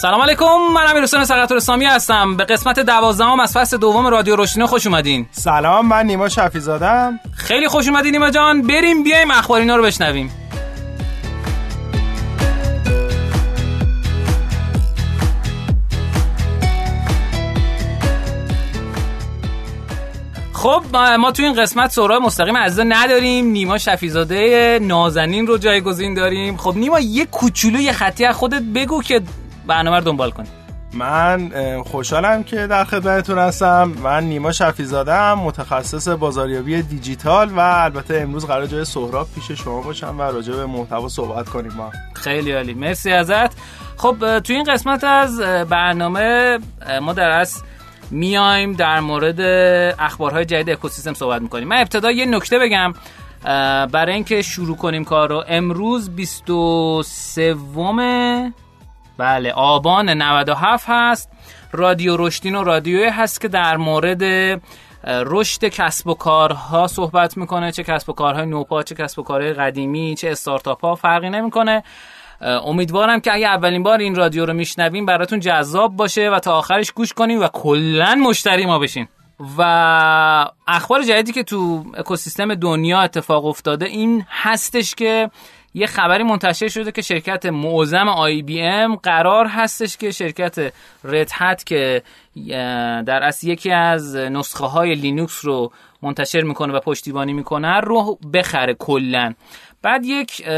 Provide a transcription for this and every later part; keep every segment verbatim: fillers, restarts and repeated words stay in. سلام علیکم، من امیر حسین سقط‌طلی سامی هستم. به قسمت دوازدهم از فصل دوم رادیو رشدینو خوش اومدین. سلام، من نیما شفیعی زاده‌ام. خیلی خوش اومدین نیما جان. بریم بیایم اخبار اینا رو بشنویم. خب ما تو این قسمت سراغ مستقیم عزیزا نداریم، نیما شفیعی زاده نازنین رو جایگزین داریم. خب نیما یه کوچولو یه خطی از خودت بگو که برنامه رو دنبال کنیم. من خوشحالم که در خدمتتون هستم. من نیما شفیعی زاده ام، متخصص بازاریابی دیجیتال و البته امروز قرار جای سهراب پیش شما باشم و راجع به محتوا صحبت کنیم. ما خیلی عالی، مرسی ازت. خب تو این قسمت از برنامه ما در اصل میایم در مورد اخبارهای جدید اکوسیستم صحبت میکنیم. من ابتدا یه نکته بگم برای اینکه شروع کنیم کار رو. امروز بیست و سه بله آبان نود و هفت هست، رادیو رشدینو رادیویی هست که در مورد رشد کسب و کارها صحبت میکنه، چه کسب و کارهای نوپا چه کسب و کارهای قدیمی چه استارتاپ ها، فرقی نمیکنه. امیدوارم که اگه اولین بار این رادیو رو میشنوین براتون جذاب باشه و تا آخرش گوش کنین و کلن مشتری ما بشین. و اخبار جدیدی که تو اکوسیستم دنیا اتفاق افتاده این هستش که یه خبری منتشر شده که شرکت معظم آی بی ام قرار هستش که شرکت رد هت که در اصل یکی از نسخه های لینوکس رو منتشر میکنه و پشتیبانی میکنه رو بخره کلن. بعد یک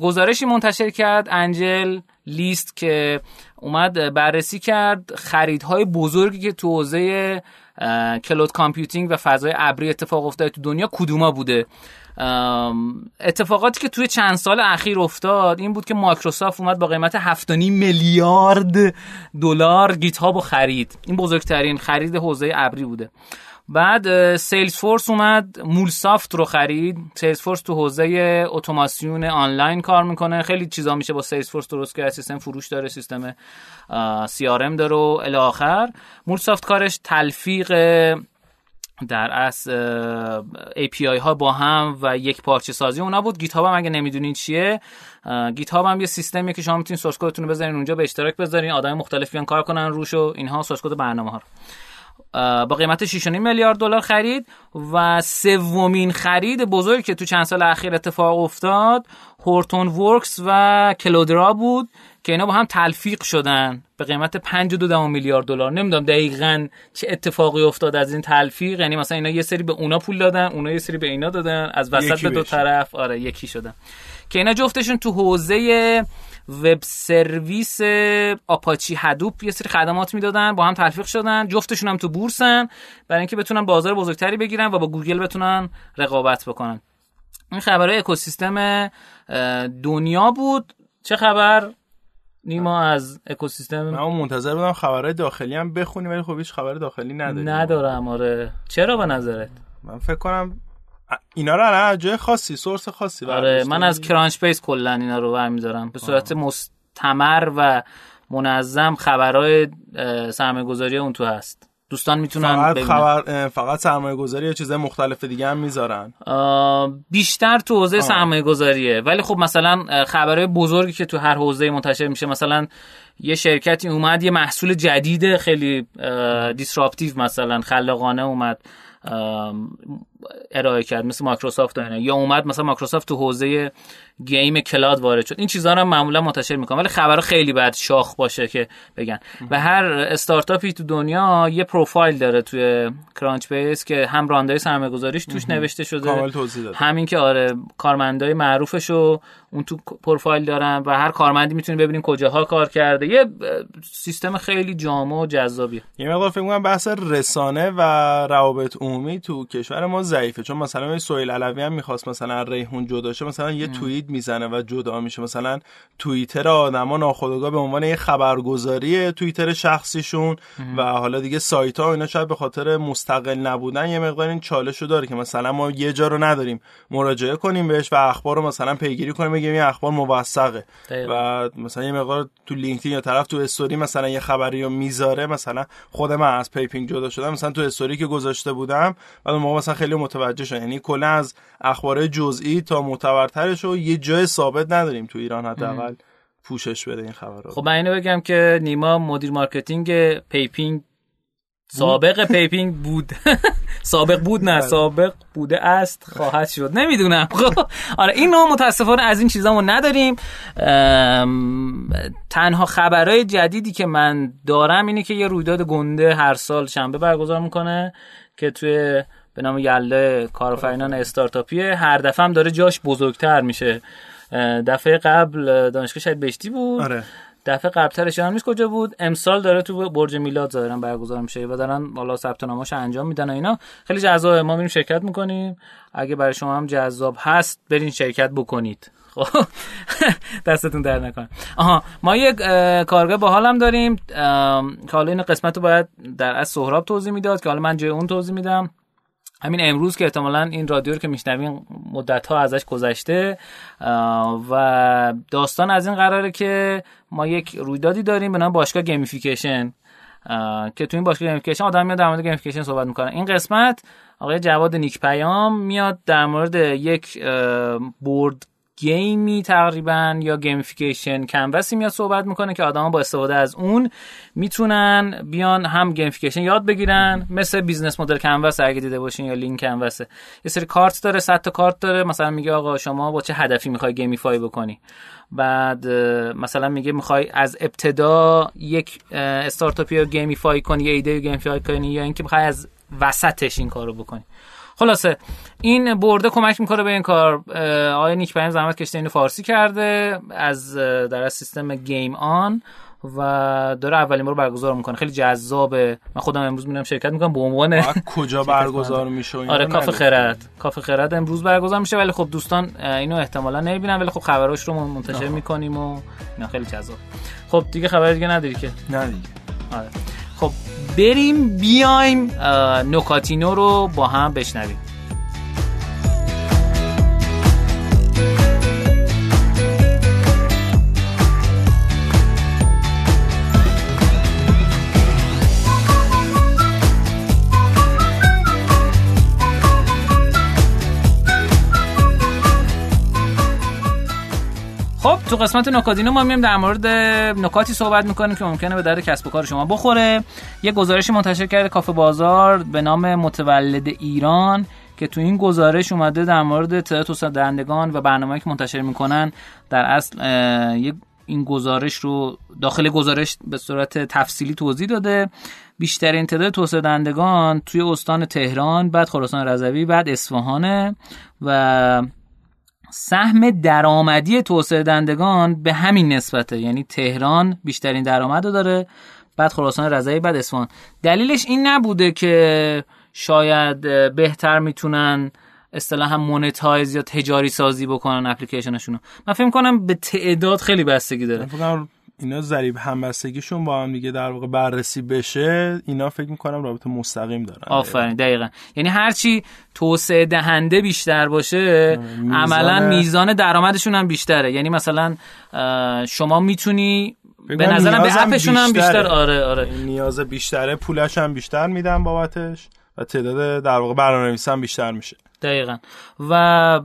گزارشی منتشر کرد انجل لیست که اومد بررسی کرد خریدهای بزرگی که تو حوزه کلود کامپیوتینگ و فضای ابری اتفاق افتاده تو دنیا کدوما بوده. اتفاقاتی که توی چند سال اخیر افتاد این بود که مایکروسافت اومد با قیمت هفت و نیم میلیارد دلار گیت هاب رو خرید. این بزرگترین خرید حوزه ابری بوده. بعد سیلزفورس اومد مولسافت رو خرید. سیلزفورس تو حوزه اتوماسیون آنلاین کار میکنه، خیلی چیزا میشه با سیلزفورس درست کرد، سیستم فروش داره، سیستم سی آر ام داره و الی آخر. مولسافت کارش تلفیق در اصل ای پی آی ها با هم و یک پارچه سازی اونا بود. گیت هاب هم اگه نمیدونین چیه، گیت هاب هم یه سیستمیه که شما میتونین سورس کدتون رو بذارین اونجا، به اشتراک بذارین، آدم مختلف بیان کار کنن روش و اینها. سورس کد برنامه ها رو با قیمت شش و نیم میلیارد دلار خرید. و سومین خرید بزرگی که تو چند سال اخیر اتفاق افتاد هورتون ورکس و کلودرا بود که اینا با هم تلفیق شدن به قیمت پنج و دو دهم میلیارد دلار. نمیدونم دقیقاً چه اتفاقی افتاد از این تلفیق، یعنی مثلا اینا یه سری به اونا پول دادن، اونا یه سری به اینا دادن، از وسط به دو طرف آره یکی شدن که اینا جفتشون تو حوزه وب سرویس آپاچی هدوپ یه سری خدمات میدادن، با هم تلفیق شدن، جفتشون هم تو بورسن برای اینکه بتونن بازار بزرگتری بگیرن و با گوگل بتونن رقابت بکنن. این خبرهای اکوسیستم دنیا بود. چه خبر نیما از اکوسیستم؟ من منتظر بودم خبرهای داخلی هم بخونی ولی خب هیچ خبر داخلی نداریم. ندارم آره. چرا به نظرت؟ من فکر کنم اینا رو الان جای خاصی سورس خاصی آره من از کرانچ بیس کلا اینا رو برمی‌دارم به صورت مستمر و منظم. خبرهای سرمایه‌گذاری اون تو هست، دوستان میتونن فقط ببینن. خبر فقط سرمایه گذاری یا چیزای مختلف دیگه هم میذارن، بیشتر تو حوزه سرمایه گذاریه. ولی خب مثلا خبرهای بزرگی که تو هر حوزه‌ای منتشر میشه، مثلا یه شرکتی اومد یه محصول جدید خیلی دیسراپتیو مثلا خلاقانه اومد ارائه کرد مثل مایکروسافت و اینا، یا اومد مثلا مایکروسافت تو حوزه گیم کلاد وارد شد. این چیزا رو معمولا منتشر میکنن ولی خبرها خیلی بعد شاخ باشه که بگن. و هر استارتاپی تو دنیا یه پروفایل داره توی کرانچ بیس که هم راندای سرمایه‌گذاریش توش نوشته شده، همین که آره کارمندای معروفشو اون تو پروفایل دارن و هر کارمندی میتونی ببینیم کجاها کار کرده. یه سیستم خیلی جامع و جذابیه. یه مقدار فکر می‌کنم بحث رسانه و روابط عمومی تو کشور ما ضعیفه، چون مثلا سهیل علوی هم می‌خواست مثلا ریحون جدا شه، مثلا یه توییت میزنه و جدا میشه. مثلا توییتر آدما ناخودآگاه به عنوان یه خبرگزاری توییتر شخصیشون ام. و حالا دیگه سایت‌ها اینا شاید به خاطر مستقل نبودن یه مقدار این چالشو داره که مثلا ما یه جا رو نداریم مراجعه کنیم بهش و اخبارو مثلا پیگیری کنیم بگیم این اخبار موثقه. و مثلا یه مقدار تو لینکدین یا طرف تو استوری مثلا یه خبری رو میذاره. مثلا خود من از پیپینگ جدا شدم، مثلا تو استوری که گذاشته بودم بعد ما مثلا خیلی متوجه شدن. یعنی کلا از اخبار جزئی تا معتبرترش یه جای ثابت نداریم تو ایران حداقل. پوشش بده این خبرات. خب من اینو بگم که نیما مدیر مارکتینگ پیپینگ سابق پیپینگ بود سابق بود نه سابق بوده است خواهد شد نمیدونم. خب آره این نوع متاسفانه از این چیزامو نداریم. تنها خبرهای جدیدی که من دارم اینه که یه رویداد گنده هر سال شنبه برگزار میکنه که توی به نام یلده کارآفرینان استارتاپیه. هر دفعه هم داره جاش بزرگتر میشه. دفعه قبل دانشگاه شهید بهشتی بود. آره. دفعه قبلترش هم نیست کجا بود. امسال داره تو برج میلاد ظاهرا برگزار میشه و دارن بالا ثبت نامه‌اش انجام میدن و اینا. خیلی جذاب، ما میریم شرکت میکنیم. اگه برای شما هم جذاب هست برین شرکت بکنید. خب دستتون در نکنه. آها ما یک کارگاه باحال هم داریم که حالا این قسمت رو باید در از سهراب توضیح میداد که حالا من جای اون توضیح میدم. همین امروز که احتمالاً این رادیو رو که میشنوین مدت‌ها ازش گذشته و داستان از این قراره که ما یک رویدادی داریم به نام باشگاه گیمیفیکیشن که تو این باشگاه گیمیفیکیشن آدم میاد در مورد گیمیفیکیشن صحبت میکنه. این قسمت آقای جواد نیک پیام میاد در مورد یک بورد گیمی تقریباً یا گیمیفیکیشن کنواسی میاد صحبت میکنه که آدما با استفاده از اون میتونن بیان هم گیمیفیکیشن یاد بگیرن، مثل بیزنس مدل کنواس اگه دیده باشین یا لینک کنواس. یه سری کارت داره، صد تا کارت داره. مثلا میگه آقا شما با چه هدفی میخوای گیمیفای بکنی؟ بعد مثلا میگه میخوای از ابتدا یک استارتاپی رو گیمیفای کنی، یه ایده رو گیمیفای کنی، یا اینکه میخوای از وسطش این کارو بکنی. خلاصه این برده کمک میکنه به این کار. آقای نیک پیام زحمت کشته اینو فارسی کرده از در از سیستم گیم آن و داره اولین بار برگزار میکنه. خیلی جذابه. من خودم امروز میرم شرکت میکنم به عنوان کجا برگزار میشه؟ آره کافه خرد. کافه خرد امروز برگزار میشه ولی خب دوستان اینو احتمالاً نمیبینن ولی خب خبراش رو منتشر میکنیم و اینا. خیلی جذاب. خب دیگه خبر دیگه نداری که؟ نه دیگه. آره. خب بریم بیایم نوکاتینو رو با هم بشنویم. خب تو قسمت نکاتینو ما میایم در مورد نکاتی صحبت میکنیم که ممکنه به درد کسب و کار شما بخوره. یه گزارشی منتشر کرده کافه بازار به نام متولد ایران که تو این گزارش اومده در مورد تعداد توسعه دهندگان و برنامه‌ای که منتشر میکنن در اصل این گزارش رو داخل گزارش به صورت تفصیلی توضیح داده. بیشترین تعداد توسعه دهندگان توی استان تهران، بعد خراسان رضوی، بعد اصفهان و سهم درآمدی توسعه دهندگان به همین نسبته، یعنی تهران بیشترین درآمد رو داره، بعد خراسان رضوی، بعد اصفهان. دلیلش این نبوده که شاید بهتر میتونن اصطلاحاً مونتایز یا تجاری سازی بکنن اپلیکیشنشون رو. من فکر کنم به تعداد خیلی بستگی داره. اینا ضریب همبستگیشون با هم دیگه در واقع بررسی بشه. اینا فکر می‌کنم رابطه مستقیم دارن. آفرین، دقیقاً. یعنی هرچی توسعه دهنده بیشتر باشه میزان... عملاً میزان درآمدشون هم بیشتره. یعنی مثلا شما میتونی به نظرم به اپشون هم بیشتر. آره آره نیاز بیشتره، پولش هم بیشتر میدن بابتش و تعداد در واقع برنامه‌نویس هم بیشتر میشه. دقیقاً. و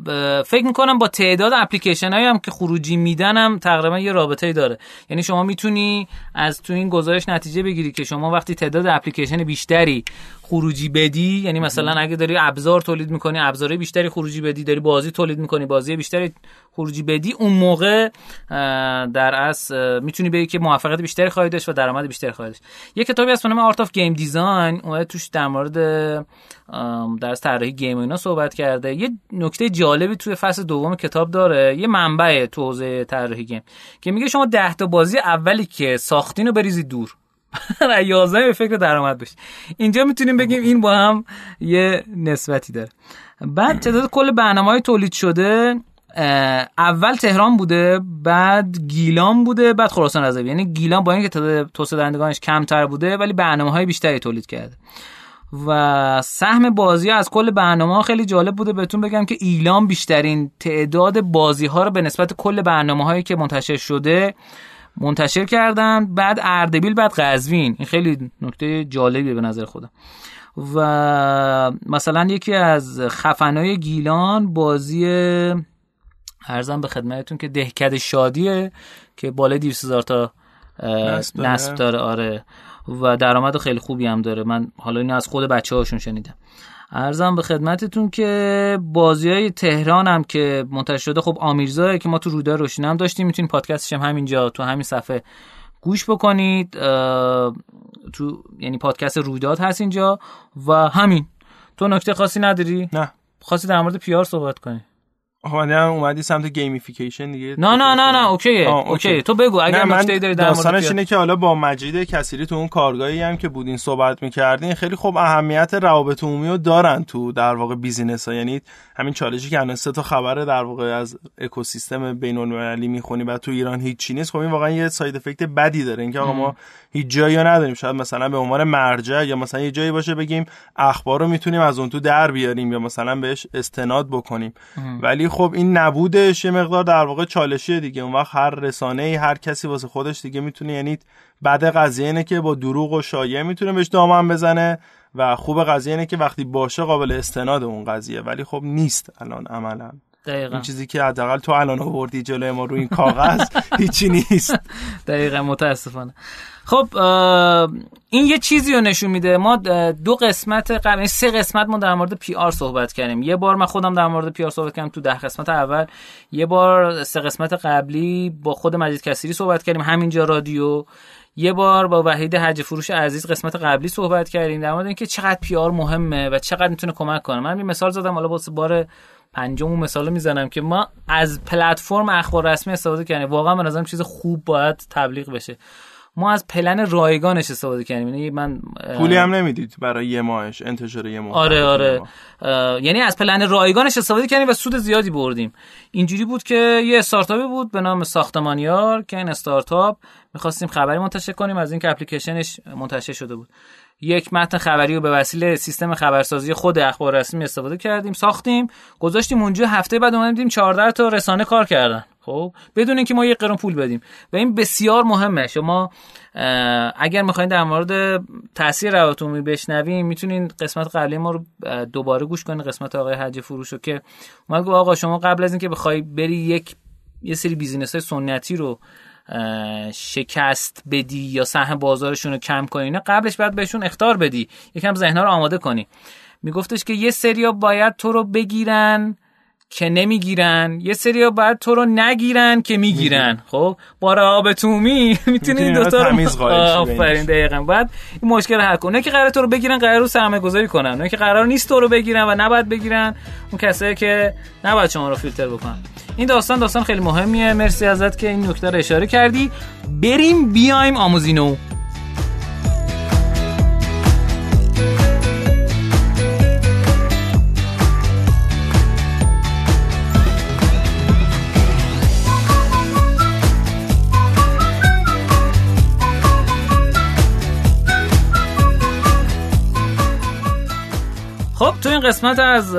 فکر میکنم با تعداد اپلیکیشن‌هایی هم که خروجی میدن هم تقریبا یه رابطه‌ای داره. یعنی شما میتونی از تو این گزارش نتیجه بگیری که شما وقتی تعداد اپلیکیشن بیشتری خروجی بدی، یعنی مثلا اگه داری ابزار تولید میکنی ابزارهای بیشتری خروجی بدی، داری بازی تولید میکنی بازی بیشتری خروجی بدی، اون موقع در اصل میتونی بگی که موفقیت بیشتری خواهی داشت و درآمد بیشتری خواهی داشت. یه کتابی هست به نام آرت آف گیم دیزاین، اون توش در مورد در اصل طراحی گیم و اینا صحبت کرده. یه نکته جالبی توی فصل دوم کتاب داره، یه منبع تو حوزه طراحی گیم که میگه شما ده تا بازی اولی که ساختین رو بریزید دور را یازده به فکر درآمد بشه. اینجا میتونیم بگیم این با هم یه نسبتی داره. بعد تعداد کل برنامه‌های تولید شده اول تهران بوده، بعد گیلان بوده، بعد خراسان رضوی. یعنی گیلان با اینکه تعداد توسعه دهندگانش کمتر بوده ولی برنامه‌های بیشتری تولید کرده و سهم بازی از کل برنامه‌ها خیلی جالب بوده. بهتون بگم که ایلام بیشترین تعداد بازی‌ها رو به نسبت کل برنامه‌هایی که منتشر شده منتشر کردن، بعد اردبیل، بعد قزوین. این خیلی نکته جالبیه به نظر خودم. و مثلا یکی از خفنای گیلان بازی عرضم به خدمتتون که دهکده شادیه که بالای دویست هزار تا نصب داره. آره و درآمد خیلی خوبی هم داره. من حالا اینو از خود بچه‌هاشون شنیدم. عرضم به خدمتتون که بازیای تهران هم که منتشر شده خب آمیرزا که ما تو رودای روشن هم داشتیم، میتونید پادکستش هم همینجا تو همین صفحه گوش بکنید. تو یعنی پادکست روداد هست اینجا. و همین. تو نکته خاصی نداری؟ نه. خاصی در مورد پیار صحبت کنی؟ آها نه اومدی سمت گیمیفیکیشن دیگه. نه نه نه نه اوکیه. اوکی. اوکی تو بگو اگر نکته‌ای داری در مورد داستانش اینه که حالا با مجید کسری تو اون کارگاهی هم که بودین صحبت می‌کردین خیلی خوب اهمیت روابط عمومی رو دارن تو در واقع بیزینس‌ها. یعنی همین چالشی که الان سه تا خبر در واقع از اکوسیستم بین‌المللی می‌خونی و تو ایران هیچ چیزی نیست، خب این واقعا یه ساید افکت بدی داره اینکه آقا ما هیچ جایی نداریم. شاید مثلا به عنوان مرجع یا مثلا یه جایی باشه بگیم اخبار رو می‌تونیم از اون تو در بیاریم یا مثلا بهش استناد بکنیم، ولی خب این نبودش یه مقدار در واقع چالشیه دیگه. اون وقت هر رسانه‌ای هر کسی واسه خودش دیگه میتونه، یعنی بعد قضیه اینه که با دروغ و شایعه میتونه بهش دامن بزنه و خوب قضیه اینه که وقتی باشه قابل استناد اون قضیه، ولی خب نیست الان عملاً. دقیقاً این چیزی که حداقل تو الان آوردی جلوی ما روی این کاغذ هیچی نیست. دقیقاً متاسفانه. خب این یه چیزی رو نشون میده. ما دو قسمت قبل سه قسمت ما در مورد پی آر صحبت کردیم. یه بار من خودم در مورد پی آر صحبت کردم تو ده قسمت اول، یه بار سه قسمت قبلی با خود مجید کسری صحبت کردیم همینجا رادیو، یه بار با وحید حج فروش عزیز قسمت قبلی صحبت کردیم در مورد اینکه چقدر پی آر مهمه و چقدر میتونه کمک کنه. من یه مثال زدم، حالا واسه بار پنجمو مثال میزنم که ما از پلتفرم اخبار رسمی استفاده کردیم. واقعا به نظرم چیز خوب باید تبلیغ بشه. ما از پلن رایگانش استفاده کردیم. یعنی من پولی هم نمیدید برای یه ماهش انتشار یه ماه. آره آره ماه. یعنی از پلن رایگانش استفاده کردیم و سود زیادی بردیم. اینجوری بود که یه استارتاپی بود به نام ساختمانیار که این استارتاپ می‌خواستیم خبری منتشر کنیم از این که اپلیکیشنش منتشر شده بود. یک متن خبری رو به وسیله سیستم خبرسازی خود اخبار رسمی استفاده کردیم، ساختیم، گذاشتیم اونجا. هفته بعد اومدیم دیدیم چهارده تا رسانه کار کردن. خب بدون اینکه ما یک قرون پول بدیم. و این بسیار مهمه. شما اگر می‌خواید در مورد تاثیر روابط عمومی بشنویم میتونین قسمت قبلی ما رو دوباره گوش کنین، قسمت آقای حج فروش رو که ما گفت آقا شما قبل از اینکه بخوای بری یک یه سری بیزینس‌های سنتی رو شکست بدی یا سهم بازارشون رو کم کنی، نه قبلش باید بهشون اخطار بدی، یکم ذهن‌ها رو آماده کنی. میگفتش که یه سریا باید تو رو بگیرن که نمیگیرن، یه سریا باید تو رو نگیرن که میگیرن. خب با روابط عمومی میتونی این دو تا رو تمیز قائل بشی. دقیقاً بعد این مشکل رو حل کن. نه که قراره تو رو بگیرن، قراره رو سرمایه گذاری کنن. نه که قرار نیست تو رو بگیرن و نباید بگیرن اون کسایی که نباید شما رو فیلتر بکنن. این داستان داستان خیلی مهمیه. مرسی ازت که این نکته رو اشاره کردی. بریم بیایم آموزینو. خب تو این قسمت از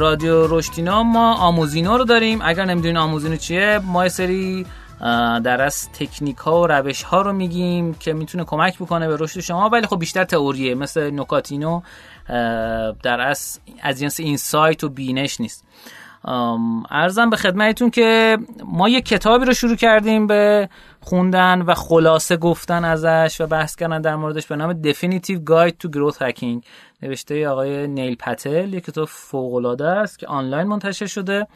رادیو رشدینا ما آموزینو رو داریم. اگر نمیدونین آموزینو چیه، ما یه سری درس تکنیک ها و روش ها رو میگیم که میتونه کمک بکنه به رشد شما، ولی خب بیشتر تئوریه، مثل نکاتینو درس از جنس اینسایت و بینش نیست. عرضم به خدمتتون که ما یه کتابی رو شروع کردیم به خوندن و خلاصه گفتن ازش و بحث کردن در موردش به نام Definitive Guide to Growth Hacking، نوشته آقای نیل پتل. یک کتاب فوق‌العاده است که آنلاین منتشر شده.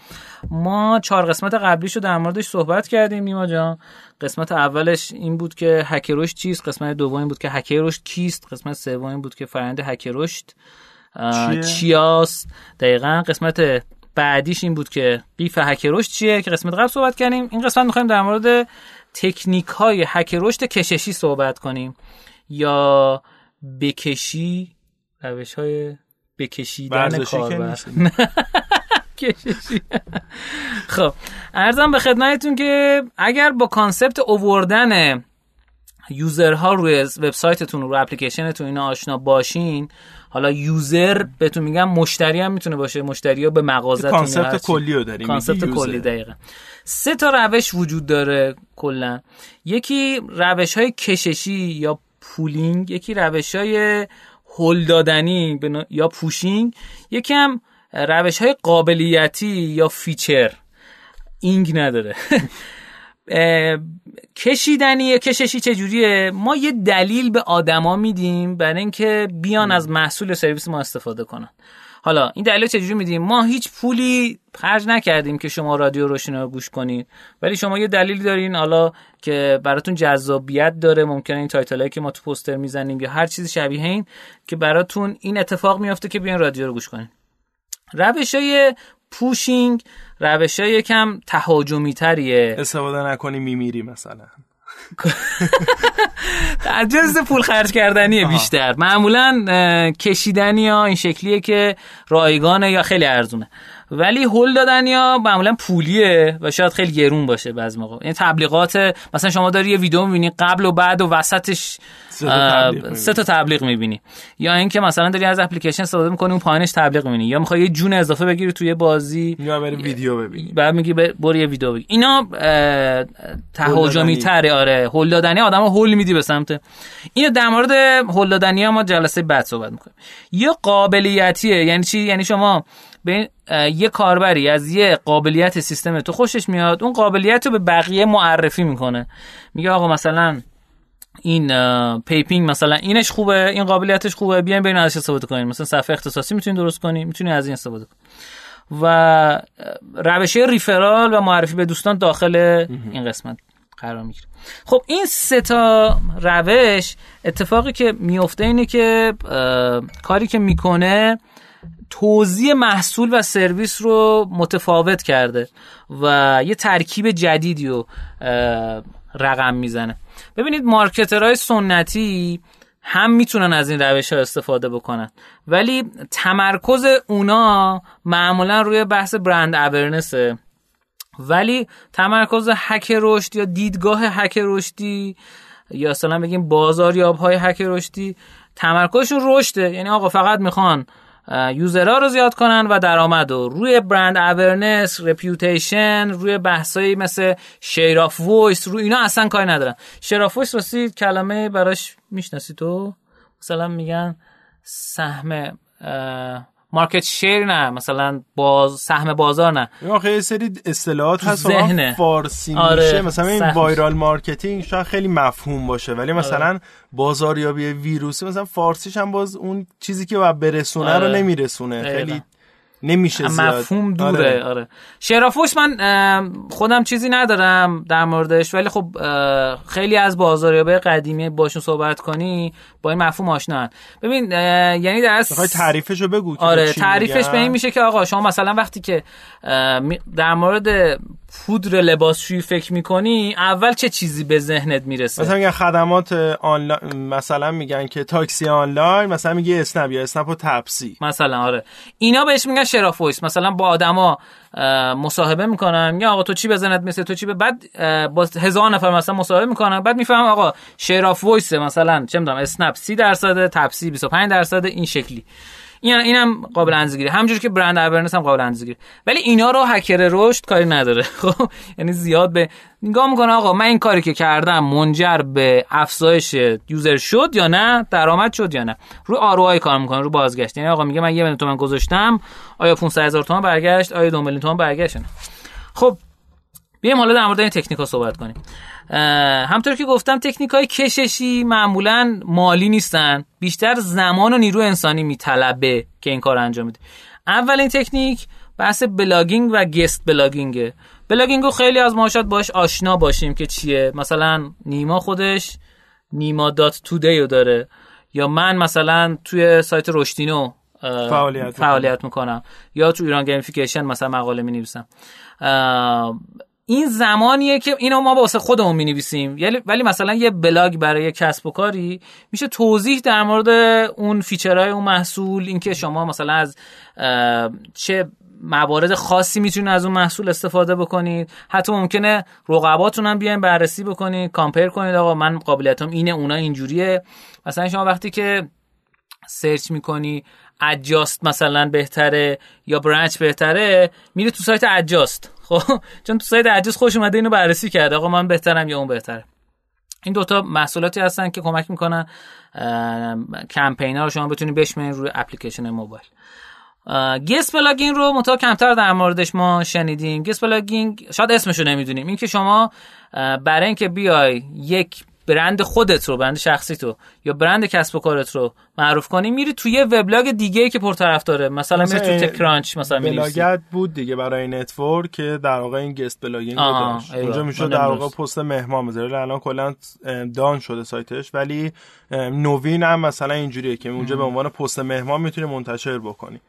ما چهار قسمت قبلیش رو در موردش صحبت کردیم. نیما جان قسمت اولش این بود که هک رشد چیست، قسمت دوم این بود که هک رشد کیست، قسمت سوم این بود که فرآیند هک رشد چیاست. دقیقاً قسمت بعدیش این بود که قیف هک رشد چیه که قسمت قبل صحبت کردیم. این قسمت می‌خوایم در مورد تکنیک‌های هک رشد کششی صحبت کنیم یا بکشی، روش‌های بکشیدن کاربر. خب عرضم به خدمتتون که اگر با کانسپت آوردن یوزرها روی وبسایتتون رو اپلیکیشنتون اینا آشنا باشین، حالا یوزر بهتون میگم مشتری هم میتونه باشه، مشتری‌ها به مغازه‌تون میاد. کانسپت کلی رو داریم. کانسپت کلی دقیقاً. سه تا روش وجود داره کلا. یکی روش‌های کششی یا پولینگ، یکی روش‌های هول دادنی بنا... یا پوشینگ، یکی هم روش‌های قابلیتی یا فیچر. اینگ نداره. کشیدنیه. کششی چجوریه؟ ما یه دلیل به آدما میدیم برای اینکه بیان از محصول سرویس ما استفاده کنن. حالا این دلیل چجوری میدیم؟ ما هیچ پولی خرج نکردیم که شما رادیو روشن‌ها رو گوش کنید، ولی شما یه دلیلی دارین حالا که براتون جذابیت داره. ممکنه این تایتلایی که ما تو پوستر میزنیم یا هر چیزی شبیه این که براتون این اتفاق میفته که بیان رادیو رو گوش کنین. روشای پوشینگ روشای یکم تهاجمی تریه. استفاده نکنی میمیری مثلا. جز پول خرج کردنیه بیشتر. معمولا کشیدنی ها این شکلیه که رایگانه یا خیلی ارزونه، ولی هول دادن یا معمولا پولیه و شاید خیلی گرون باشه بعضی موقع. یعنی تبلیغات مثلا شما داری یه ویدیو میبینی، قبل و بعد و وسطش سه تا تبلیغ میبینی، یا اینکه مثلا داری از اپلیکیشن استفاده میکنی اون پایینش تبلیغ میبینی، یا میخوای یه جون اضافه بگیری توی بازی یا بری ویدیو ببینی، بعد میگی برو یه ویدیو ببین. اینا تهاجمی تره. آره، هول دادنی آدمو هول میدی به سمت اینو. در مورد هول دادنی ها ما جلسه بعد صحبت میکنیم. یه قابلیتیه. یعنی چی؟ یعنی شما به یه کاربری از یه قابلیت سیستم تو خوشش میاد، اون قابلیت رو به بقیه معرفی میکنه، میگه آقا مثلا این پیپینگ مثلا اینش خوبه، این قابلیتش خوبه، بیاین بریم ازش استفاده کنین. مثلا صفحه اختصاصی میتونین درست کنین، میتونین از این استفاده کنین. و روشه ریفرال و معرفی به دوستان داخل این قسمت قرار میگیره. خب این سه تا روش، اتفاقی که میفته اینه که کاری که میکنه توزیع محصول و سرویس رو متفاوت کرده و یه ترکیب جدیدی رو رقم میزنه. ببینید مارکترهای سنتی هم میتونن از این روش ها استفاده بکنن، ولی تمرکز اونا معمولا روی بحث برند اورنسه، ولی تمرکز هک رشد یا دیدگاه هک رشدی یا اصلا بگیم بازاریاب‌های هک رشدی تمرکزشون رشده. یعنی آقا فقط میخوان یوزرها رو زیاد کنن و درآمد رو. روی برند اورنس، رپیوتیشن، روی بحثایی مثل شیر آف وایس، روی اینا اصلا کاری ندارن. شیر آف وایس راستی کلمه براش میشناسی تو؟ مثلا میگن سهم مارکت شیر، نه مثلا باز سهم بازار، نه یه سری اصطلاحات هست و فارسی میشه. آره، مثلا این وایرال مارکتینگ شاید خیلی مفهوم باشه، ولی مثلا آره. بازاریابی ویروسی مثلا فارسیش هم باز اون چیزی که باید برسونه آره. رو نمیرسونه، خیلی نمیشه زیاد مفهوم دوره. آره, آره. شرافوش من خودم چیزی ندارم در موردش، ولی خب خیلی از بازاریابه قدیمی باشون صحبت کنی با این مفهوم آشنا هن. ببین یعنی در اصل تعریفشو بگو. آره، تعریفش به این میشه که آقا شما مثلا وقتی که در مورد پودر لباسشویی فکر میکنی اول چه چیزی به ذهنت میرسه؟ مثلا میگن خدمات آنلاین، مثلا میگن که تاکسی آنلاین، مثلا میگه اسنپ یا اسنپ و تپسی مثلا. آره اینا بهش میگن شراف وایس. مثلا با آدما مصاحبه میکنن، میگن آقا تو چی به ذهنت میرسه، تو چی به، بعد با هزار نفر مثلا مصاحبه میکنن، بعد میفهمم آقا شراف وایس مثلا چه میدونم اسنپ سی درصد، تپسی بیست و پنج درصد، این شکلی. این اینم قابل اندازه‌گیری، همونجوری که برند اورنس هم قابل اندازه‌گیری. ولی اینا رو هکر رشد کاری نداره. خب یعنی زیاد به نگاه میکنه آقا من این کاری که کردم منجر به افزایش یوزر شد یا نه، درآمد شد یا نه. روی آر او آی کار میکنه، رو بازگشت. یعنی آقا میگه من یه میلیون تومان گذاشتم، آیا پانصد هزار تومان برگشت، آیا دو میلیون تومان برگشت. خب بیایم حالا در مورد این تکنیک‌ها صحبت کنیم. همونطور که گفتم تکنیک‌های کششی معمولاً مالی نیستن، بیشتر زمان و نیرو انسانی میطلبه که این کار انجام بده. اولین تکنیک بحث بلاگینگ و گست بلاگینگه. بلاگینگ رو خیلی از ما شاید باش آشنا باشیم که چیه. مثلا نیما خودش نیما دات تودی رو داره، یا من مثلا توی سایت رشدینو فعالیت, فعالیت میکنم، یا تو ایران گیمفیکیشن مثلا مقاله می‌نویسم. این زمانیه که اینو ما واسه خودمون می‌نویسیم. یعنی ولی مثلا یه بلاگ برای کسب و کاری میشه توضیح در مورد اون فیچرهای اون محصول، اینکه شما مثلا از چه موارد خاصی میتونید از اون محصول استفاده بکنید. حتی ممکنه رقباتون هم بیاین بررسی بکنید، کامپیر کنید آقا من قابلیتم اینه، اونا اینجوریه. مثلا شما وقتی که سرچ می‌کنی اجاست مثلا بهتره یا برانچ بهتره، میری تو سایت اجاست. خب چون تو سایت اجاست خوش اومده اینو بررسی کرده، آقا من بهترم یا اون بهتره. این دوتا محصولاتی هستن که کمک میکنن کمپینا رو شما بتونید بشمین روی اپلیکیشن موبایل. گس پلاگین رو متا کمتر در موردش ما شنیدیم. گس پلاگین شاید اسمشو نمیدونیم. این که شما برای اینکه بیای یک برند خودت رو، برند شخصی تو یا برند کسب و کارت رو معروف کنی، میری توی وبلاگ دیگه‌ای که پرطرفداره، مثلا, مثلا میری تو تکرانچ مثلا می‌نویسی. بلاگت بود دیگه برای نتورک که در واقع این گست بلاگینگ داشت. اونجا میشد در واقع پست مهمان بذاری. الان کلا دان شده سایتش، ولی نوین هم مثلا اینجوریه که اونجا به عنوان پست مهمان میتونی منتشر بکنی.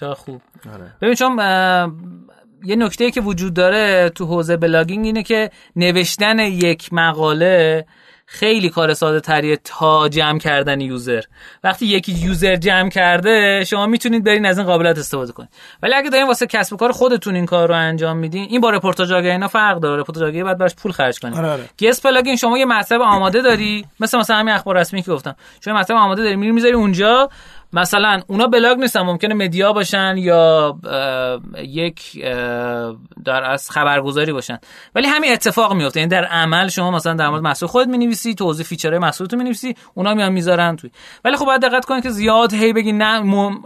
چه خوب. آره. ببین چون یه نکته‌ای که وجود داره تو حوزه بلاگینگ اینه که نوشتن یک مقاله خیلی کار ساده تریه تا جمع کردن یوزر. وقتی یکی یوزر جمع کرده شما میتونید برین از این قابلیت استفاده کنید. ولی اگه دارین واسه کسب و کار خودتون این کار رو انجام میدین، این با رپورتاج آگهی اینا فرق داره. رپورتاج آگهی بعد براش پول خرج کنید. آره آره. گس پلاگین شما یه مطلب آماده داری، مثل مثلا همین اخبار رسمی که گفتم، شما مطلب آماده داری میری میذاری اونجا. مثلا اونا بلاگ نیستن، ممکنه مدیا باشن یا اه، یک اه، در از خبرگزاری باشن، ولی همین اتفاق میفته. یعنی در عمل شما مثلا در مورد محصول خودت می‌نویسی، توضیح فیچرهای محصولتو می‌نویسی، اونا میان میذارن توی. ولی خب باید دقت کنید که زیاد هی بگی نه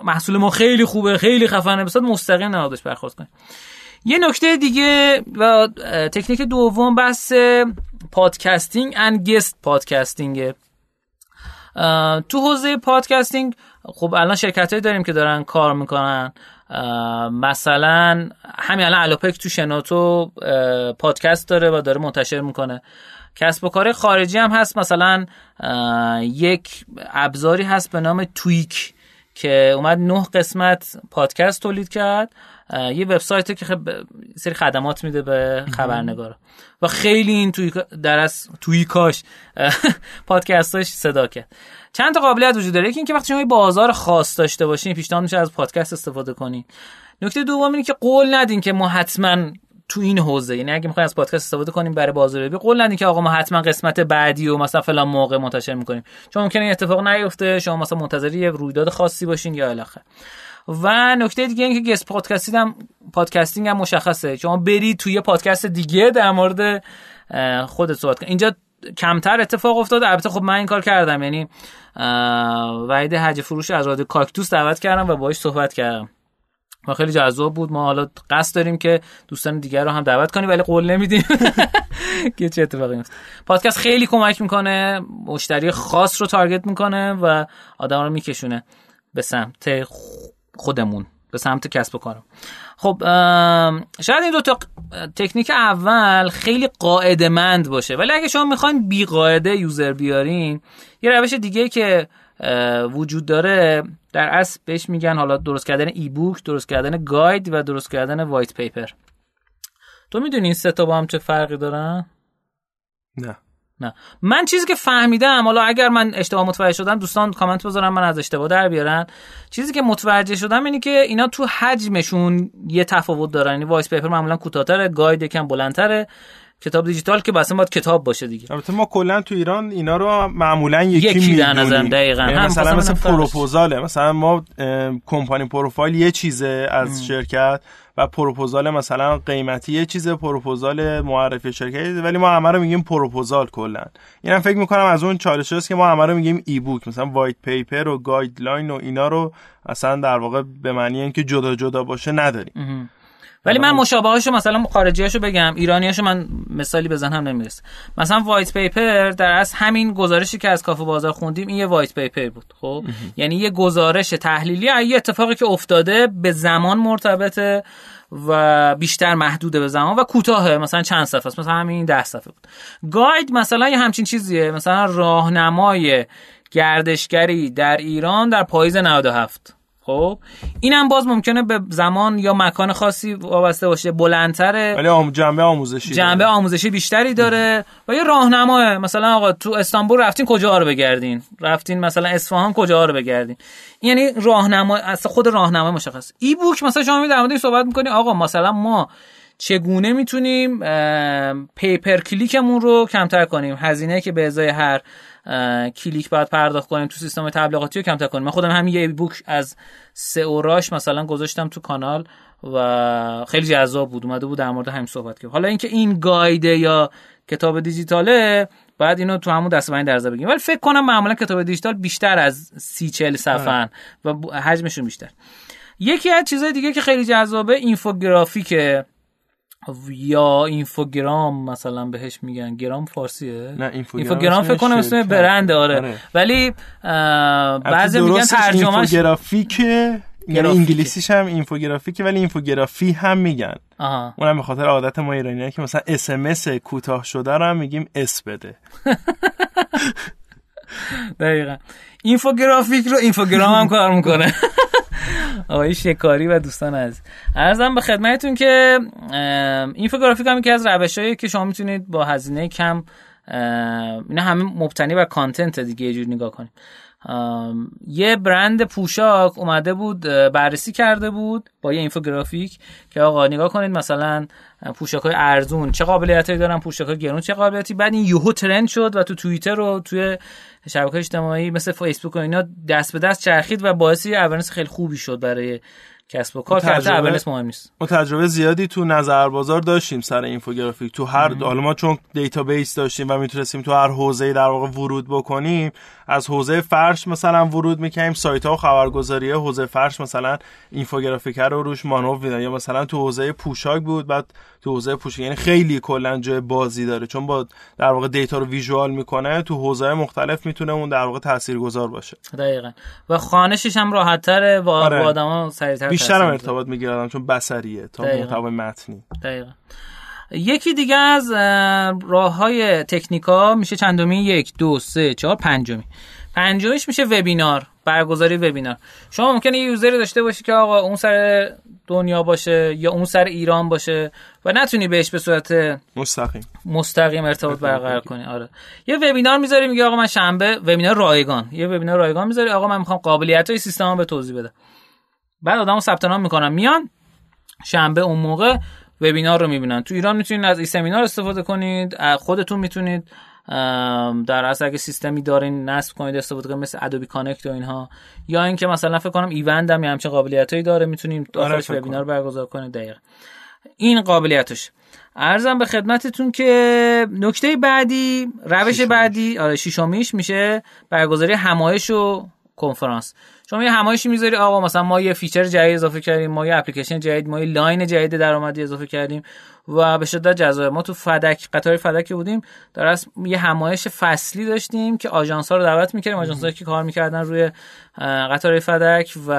محصول ما خیلی خوبه، خیلی خفنه، بسات مستقیم نهادش برخورد کنید. یه نکته دیگه و تکنیک دوم بحث پادکستینگ اند گست پادکستینگ. تو حوزه پادکستینگ خب الان شرکتایی داریم که دارن کار میکنن، مثلا همین الان الاپک تو شناتو پادکست داره و داره منتشر میکنه. کسب و کار خارجی هم هست، مثلا یک ابزاری هست به نام تویک که اومد نه قسمت پادکست تولید کرد. یه وبسایته که خب سری خدمات میده به خبرنگارا و خیلی این توی در از توی کاش پادکستاش صدا کرد. چند تا قابلیت وجود داره. یکی اینکه وقتی شما بازار خاص داشته باشین پیشنهاد میشه از پادکست استفاده کنین. نکته دوم اینه که قول ندین که ما حتما تو این حوزه، یعنی اگه میخواین از پادکست استفاده کنیم برای بازاریابی، قول ندین که آقا ما حتما قسمت بعدی و مثلا فلان موقع منتشر میکنیم، چون ممکنه این اتفاق نیفته، شما مثلا منتظر یه رویداد خاصی باشین یا الی آخر. و نکته دیگه این که گست پادکستینگ هم پادکستینگ هم مشخصه، شما برید توی پادکست دیگه در مورد خودت صحبت کن. اینجا کمتر اتفاق افتاد. البته خب من این کار کردم، یعنی وحید حج فروش از رادیو کاکتوس دعوت کردم و باهاش صحبت کردم و خیلی جذاب بود. ما حالا قصد داریم که دوستان دیگر رو هم دعوت کنیم، ولی قول نمیدیم که چه اتفاقی میفته. پادکست خیلی کمک میکنه، مشتری خاص رو تارگت میکنه و آدما رو میکشونه به سمت خودمون، به سمت کسب و کارم. خب شاید این دو تا تکنیک اول خیلی قاعده‌مند باشه، ولی اگه شما میخواین بی قاعده یوزر بیارین، یه روش دیگه که وجود داره در اصل بهش میگن حالا درست کردن ای بوک، درست کردن گاید و درست کردن وایت پیپر. تو میدونی این سه تا با هم چه فرقی دارن؟ نه نه من چیزی که فهمیدم، حالا اگر من اشتباه متوجه شدم دوستان کامنت بذارن من از اشتباه در بیارن، چیزی که متوجه شدم اینه که اینا تو حجمشون یه تفاوت دارن. یعنی وایس پیپر معمولا کوتاه‌تره، گاید یکم بلندتره، کتاب دیجیتال که بس باید کتاب باشه دیگه. البته ما کلا تو ایران اینا رو معمولا یکی, یکی میدونیم دقیقاً. مثلا مثلا پروپوزاله، مثلا ما کمپانی پروفایل یه چیزه از ام. شرکت و پروپوزال مثلا قیمتی یه چیزه، پروپوزال معرفی شرکت، ولی ما همه رو میگیم پروپوزال کلا. اینم فکر میکنم از اون چالش هست که ما همه رو میگیم ای بوک. مثلا وایت پیپر و گایدلاین و اینا رو اصلا در واقع به معنی اینکه جدا جدا باشه نداریم. ام. ولی من مشابهاشو مثلا خارجیاشو بگم، ایرانیاشو من مثالی بزنم نمیرسه. مثلا وایت پیپر در اصل همین گزارشی که از کافه بازار خوندیم، این یه وایت پیپر بود. خب یعنی یه گزارش تحلیلی از یه اتفاقی که افتاده، به زمان مرتبطه و بیشتر محدوده به زمان و کوتاهه، مثلا چند صفحه است، مثلا همین ده صفحه بود. گاید مثلا یه همچین چیزیه، مثلا راهنمای گردشگری در ایران در پاییز نود و هفت. خب اینم باز ممکنه به زمان یا مکان خاصی وابسته باشه، بلندتره ولی جنبه آموزشی جنبه داره. آموزشی بیشتری داره و یه راهنماه، مثلا آقا تو استانبول رفتین کجا رو بگردین، رفتین مثلا اصفهان کجا رو بگردین. یعنی راهنما اصلا خود راهنمای مشخص. ای بوک مثلا شما می در موردش صحبت می‌کنی، آقا مثلا ما چگونه میتونیم پیپر کلیکمون رو کمتر کنیم، هزینه که به ازای هر کلیک باید پرداخت کنیم تو سیستم تبلیغاتی رو کمتر کنیم. من خودم همین یه بوک از سئوراش مثلا گذاشتم تو کانال و خیلی جذاب بود، اومده بود در مورد همین صحبت کرد. حالا اینکه این, این گاید یا کتاب دیجیتاله، بعد اینو تو همون دستبندی درزا بگیم، ولی فکر کنم معمولا کتاب دیجیتال بیشتر از سی چهل صفحه‌ن و حجمشون بیشتر. یکی از چیزهای دیگه که خیلی جذابه اینفوگرافیکه یا اینفوگرام مثلا بهش میگن. گرام فارسیه؟ نه اینفوگرام فکر کنم اسم برند. آره. آره ولی بعضی میگن ترجمهش اینفوگرافیکه، یعنی انگلیسیش هم اینفوگرافیکه ولی اینفوگرافی هم میگن. آها. اونم به خاطر عادت ما ایرانی‌ها که مثلا اس ام اس کوتاه شده رو هم میگیم اس بده. دقیقاً. اینفوگرافیک رو اینفوگرام هم کار میکنه. آقای شکاری و دوستان عزیز، عرضم به خدمتتون که اینفوگرافیک هم یکی از روش‌هایی که شما میتونید با هزینه کم، اینا همه مبتنی بر کانتنت دیگه، یه جور نگاه کنیم. یه برند پوشاک اومده بود بررسی کرده بود با یه اینفوگرافیک که آقا نگاه کنید مثلا پوشاک‌های ارزون چه قابلیتایی دارن، پوشاک‌های گرون چه قابلیتی. بعد این یهو ترند شد و تو توییتر و توی شبکه‌های اجتماعی مثل فیسبوک و اینا دست به دست چرخید و باعث اورنس خیلی خوبی شد برای کسب و کار. تازه اورنس مهم نیست. ما تجربه زیادی تو نظر بازار داشتیم سر اینفوگرافیک. تو هر حالا ما چون دیتابیس داشتیم و میتونستیم تو هر حوزه‌ای در واقع ورود بکنیم، از حوزه فرش مثلا ورود می‌کنیم، سایت‌ها و خبرگزاری‌های حوزه فرش مثلا اینفوگرافیک رو روش مانور می‌دادن، یا مثلا تو حوزه پوشاک بود بعد تو حوزه پوشاک. یعنی خیلی کلا جای بازی داره چون با در واقع دیتا رو ویژوال می‌کنه، تو حوزه‌های مختلف میتونه اون در واقع تاثیرگذار باشه. دقیقاً. و خوانشش هم راحت‌تره و آره. آدما سریع‌تر بیشتر ارتباط میگیرم چون بصریه تا محتوای متنی. دقیقاً. یکی دیگه از راه‌های تکنیکا میشه چندمی؟ یک، دو، سه، چهار، پنجمی. پنجمیش میشه وبینار، برگزاری وبینار. شما ممکنه یه یوزری داشته باشی که آقا اون سر دنیا باشه یا اون سر ایران باشه و نتونی بهش به صورت مستقیم مستقیم ارتباط برقرار کنی. آره. یه وبینار میذاری میگه آقا من شنبه وبینار رایگان، یه وبینار رایگان میذاری آقا من میخوام قابلیت‌های سیستمم به توضیح بده. بعد آدمو ثبت نام میکنن میان شنبه اون موقع وبینار رو میبینن. تو ایران میتونید از این سمینار استفاده کنید، خودتون میتونید در اصل اگه سیستمی دارین نصب کنید استفاده کنید مثل ادوبی کانکت و اینها، یا اینکه مثلا فکر کنم ایونت هم همچین قابلیتایی داره میتونیم داخلش وبینار برگزار کنید. دقیقاً این قابلیتش. عرضم به خدمتتون که نکته بعدی، روش شیشومیش. بعدی آره شیشومیش میشه برگزاری همایش و کنفرانس. شما یه همایشی میذاری آقا مثلا ما یه فیچر جدید اضافه کردیم، ما یه اپلیکیشن جدید، ما یه لاین جدید درآمدی اضافه کردیم و به شدت جذاب. ما تو فدک قطار فدک بودیم در اصل یه همایش فصلی داشتیم که آژانس‌ها رو دعوت می‌کردیم، آژانس‌هایی که کار می‌کردن روی قطار فدک و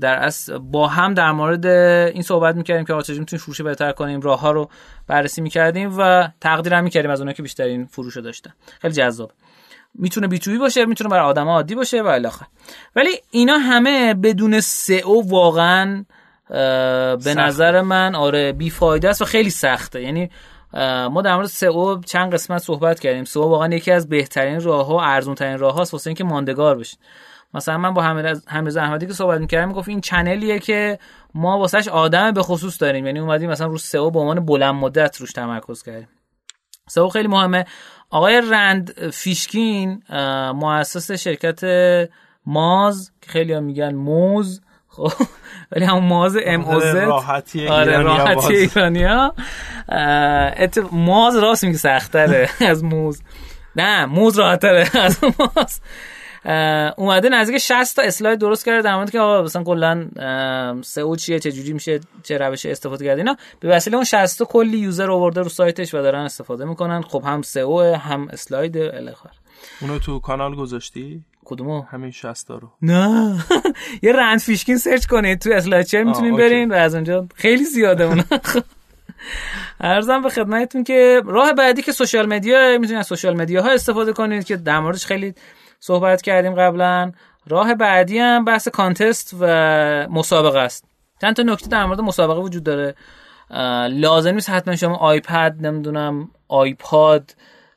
در اصل با هم در مورد این صحبت می‌کردیم که آقا چجوری می‌تونیم فروش بهتر کنیم، راه‌ها رو بررسی می‌کردیم و تقدیر هم می‌کردیم از اونایی که بیشترین فروشو داشتن. خیلی جذاب. میتونه بی تویی باشه، میتونه برای آدم عادی باشه و الی آخر. ولی اینا همه بدون سئو واقعا به سخت. نظر من آره بی فایده است و خیلی سخته. یعنی ما در مورد سئو چند قسمت صحبت کردیم. سئو واقعا یکی از بهترین راهها و ارزون ترین راههاست واسه اینکه ماندگار بشین. مثلا من با همرز احمدی که صحبت می‌کردم میگفت این چنلیه که ما واسش آدم به خصوص داریم. یعنی اومدیم مثلا رو سئو به عنوان بلند مدت روش تمرکز کردیم. سئو خیلی مهمه. آقای رند فیشکین مؤسس شرکت ماز که خیلی ها میگن موز، خب ولی همون ماز ام او زد راحتی آره راحتی ایرانیا ماز راست میگه سختره از موز، نه موز راحتره از ماز. اومده نزدیک شصت تا اسلاید درست کرده در مورد که آقا مثلا کلا سئو چیه، چه جوری میشه، چه روشی استفاده کرد اینا. به وسیله اون شصت تا کلی یوزر آورده رو سایتش و دارن استفاده میکنن. خب هم سئو هم اسلاید الاخر. اونو تو کانال گذاشتی؟ کدومو؟ همین شصت تا رو. نه یه رند فیشکین سرچ کنید تو اسلاید چر میتونین برین و از اونجا خیلی زیاده اون. عرضم به خدمتتون که راه بعدی که سوشال مدیا، میتونید از سوشال مدیاها استفاده کنید که در موردش خیلی صحبت کردیم قبلا. راه بعدی هم بحث کانتست و مسابقه است. چند تا نکته در مورد مسابقه وجود داره. لازم نیست حتما شما آیپد، نمیدونم آیپاد،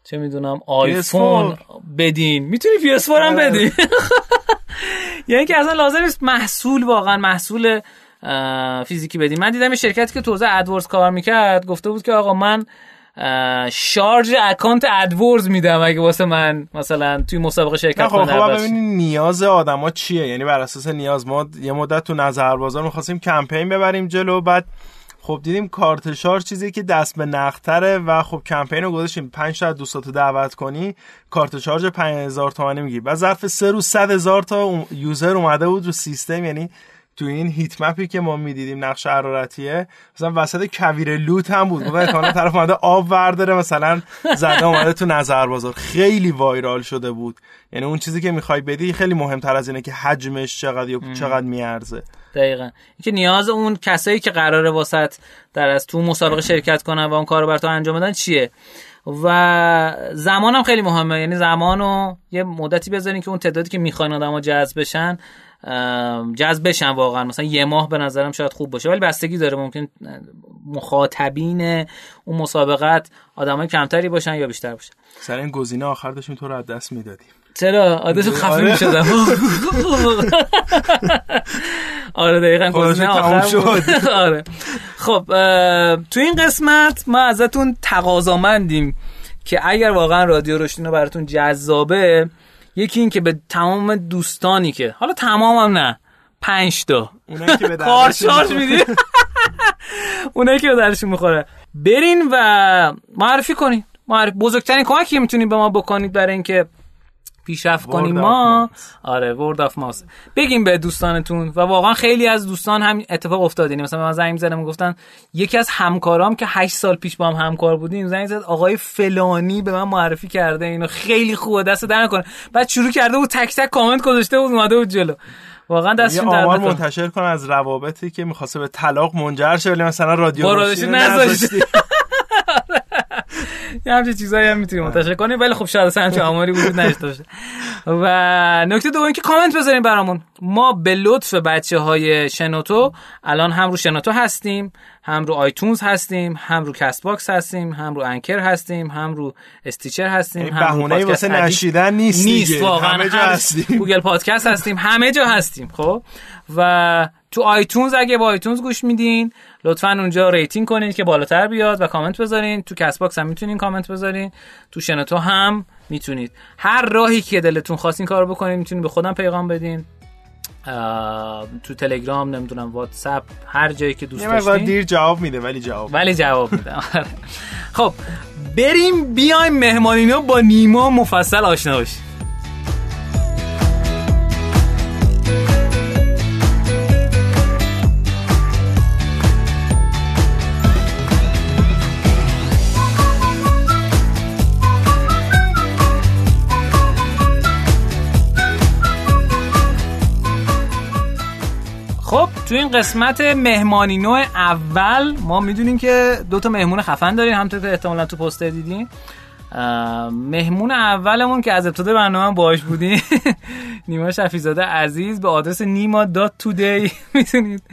چه میدونم آیفون بدین، میتونی پی اس فور هم بدین. یعنی که اصلا لازم نیست محصول واقعا محصول فیزیکی بدین. من دیدم یه شرکتی که تو حوزه ادورز کار میکرد گفته بود که آقا من شارژ اکانت ادورز میدم اگه واسه من مثلا توی مسابقه شرکت کنه. خب ببینید نیاز آدما چیه، یعنی بر اساس نیاز. ما یه مدت تو نظر بازار می‌خواستیم کمپین ببریم جلو، بعد خب دیدیم کارت شارژ چیزی که دست به نختره و خب کمپین رو گذاشتیم پنج تا دوستاتو دعوت کنی کارت شارژ پنج هزار تومانی میگی، بعد ظرف سه روز صد هزار تا یوزر اومده بود رو سیستم. یعنی تو این هیت مپی که ما میدیدیم نقش حرارتیه مثلا وسط کویر لوت هم بود، گفتن احتمالاً طرف اومده آب ورداره مثلا زده اومده تو نظر بازار، خیلی وایرال شده بود. یعنی اون چیزی که میخوای بدی خیلی مهمتر از اینه که حجمش چقدر یا چقدر میارزه. دقیقاً اینکه نیاز اون کسایی که قراره واسط در از تو مسابقه شرکت کنن و اون کارو برات انجام بدن چیه، و زمانم خیلی مهمه. یعنی زمانو یه مدتی بذارین که اون تعدادی که میخواین آدما جذب بشن جذب بشن واقعا. مثلا یه ماه به نظرم شاید خوب باشه، ولی بستگی داره. ممکن مخاطبین اون مسابقت آدمای کمتری باشن یا بیشتر باشن. سر این گزینه آخر داشتیم تو رو از دست میدادیم. چرا آدرسو خفه میشدم. آره دقیقاً گزینه آخر شد. آره خب تو این قسمت ما ازتون تقاضامندیم که اگر واقعا رادیو رشدینو براتون جذابه، یکی این که به تمام دوستانی که حالا تمامم نه پنج تا کارشارژ میدی اونایی که به درشون میخوره برین و معرفی کنین. بزرگترین کمکی که میتونین به ما بکنید برای اینکه پیشرفت کنیم ما آره ورد آف ماوس بگیم به دوستانتون. و واقعا خیلی از دوستان هم اتفاق افتاد. یعنی مثلا من زنگ زدم گفتن یکی از همکارام که هشت سال پیش با هم همکار بودیم زنگ زد آقای فلانی به من معرفی کرده اینو، خیلی خوبه دست در نکنه. بعد شروع کرده بود تک تک کامنت گذاشته بود اومده بود جلو. واقعا دستشون در آمار منتشر کنه از روابطی که می‌خواسته به طلاق منجر شه ولی مثلا رادیو روشن نذاشتی. یه همچه چیزایی هم میتونیم منتشر کنیم، ولی خب شاید اصلا همچه آماری وجود نداشته باشه. و نکته دوم که کامنت بذاریم برامون. ما به لطف بچه های شنوتو الان هم رو شنوتو هستیم، هم رو آیتونز هستیم، هم رو کست باکس هستیم، هم رو انکر هستیم، هم رو استیچر هستیم، هم رو بهونه واسه نشیدن نیست نیست واقعا همه جا هستیم. گوگل پادکست هستیم، همه جا هستیم. خب و تو آیتونز اگه با آیتونز گوش میدین لطفاً اونجا ریتینگ کنین که بالاتر بیاد و کامنت بذارین. تو کست باکس هم میتونین کامنت بذارین، تو شنوتو هم میتونید. هر راهی که دلتون خواست این کارو بکنین میتونین. به خودم پیغام بدین تو تلگرام، نمیدونم واتساپ، هر جایی که دوست داشتین. یه دیر جواب میده ولی جواب ولی جواب میده. خب بریم بیایم مهمانینو با نیما مفصل آشنا بشیم. خب تو این قسمت مهمانینو اول ما میدونیم که دوتا مهمون خفن داریم، همونطور که احتمالا تو پوستر دیدین. مهمون اولمون که از ابتدای برنامه باهاش بودیم نیما شفیع زاده عزیز به آدرس نیما دات تودی میتونید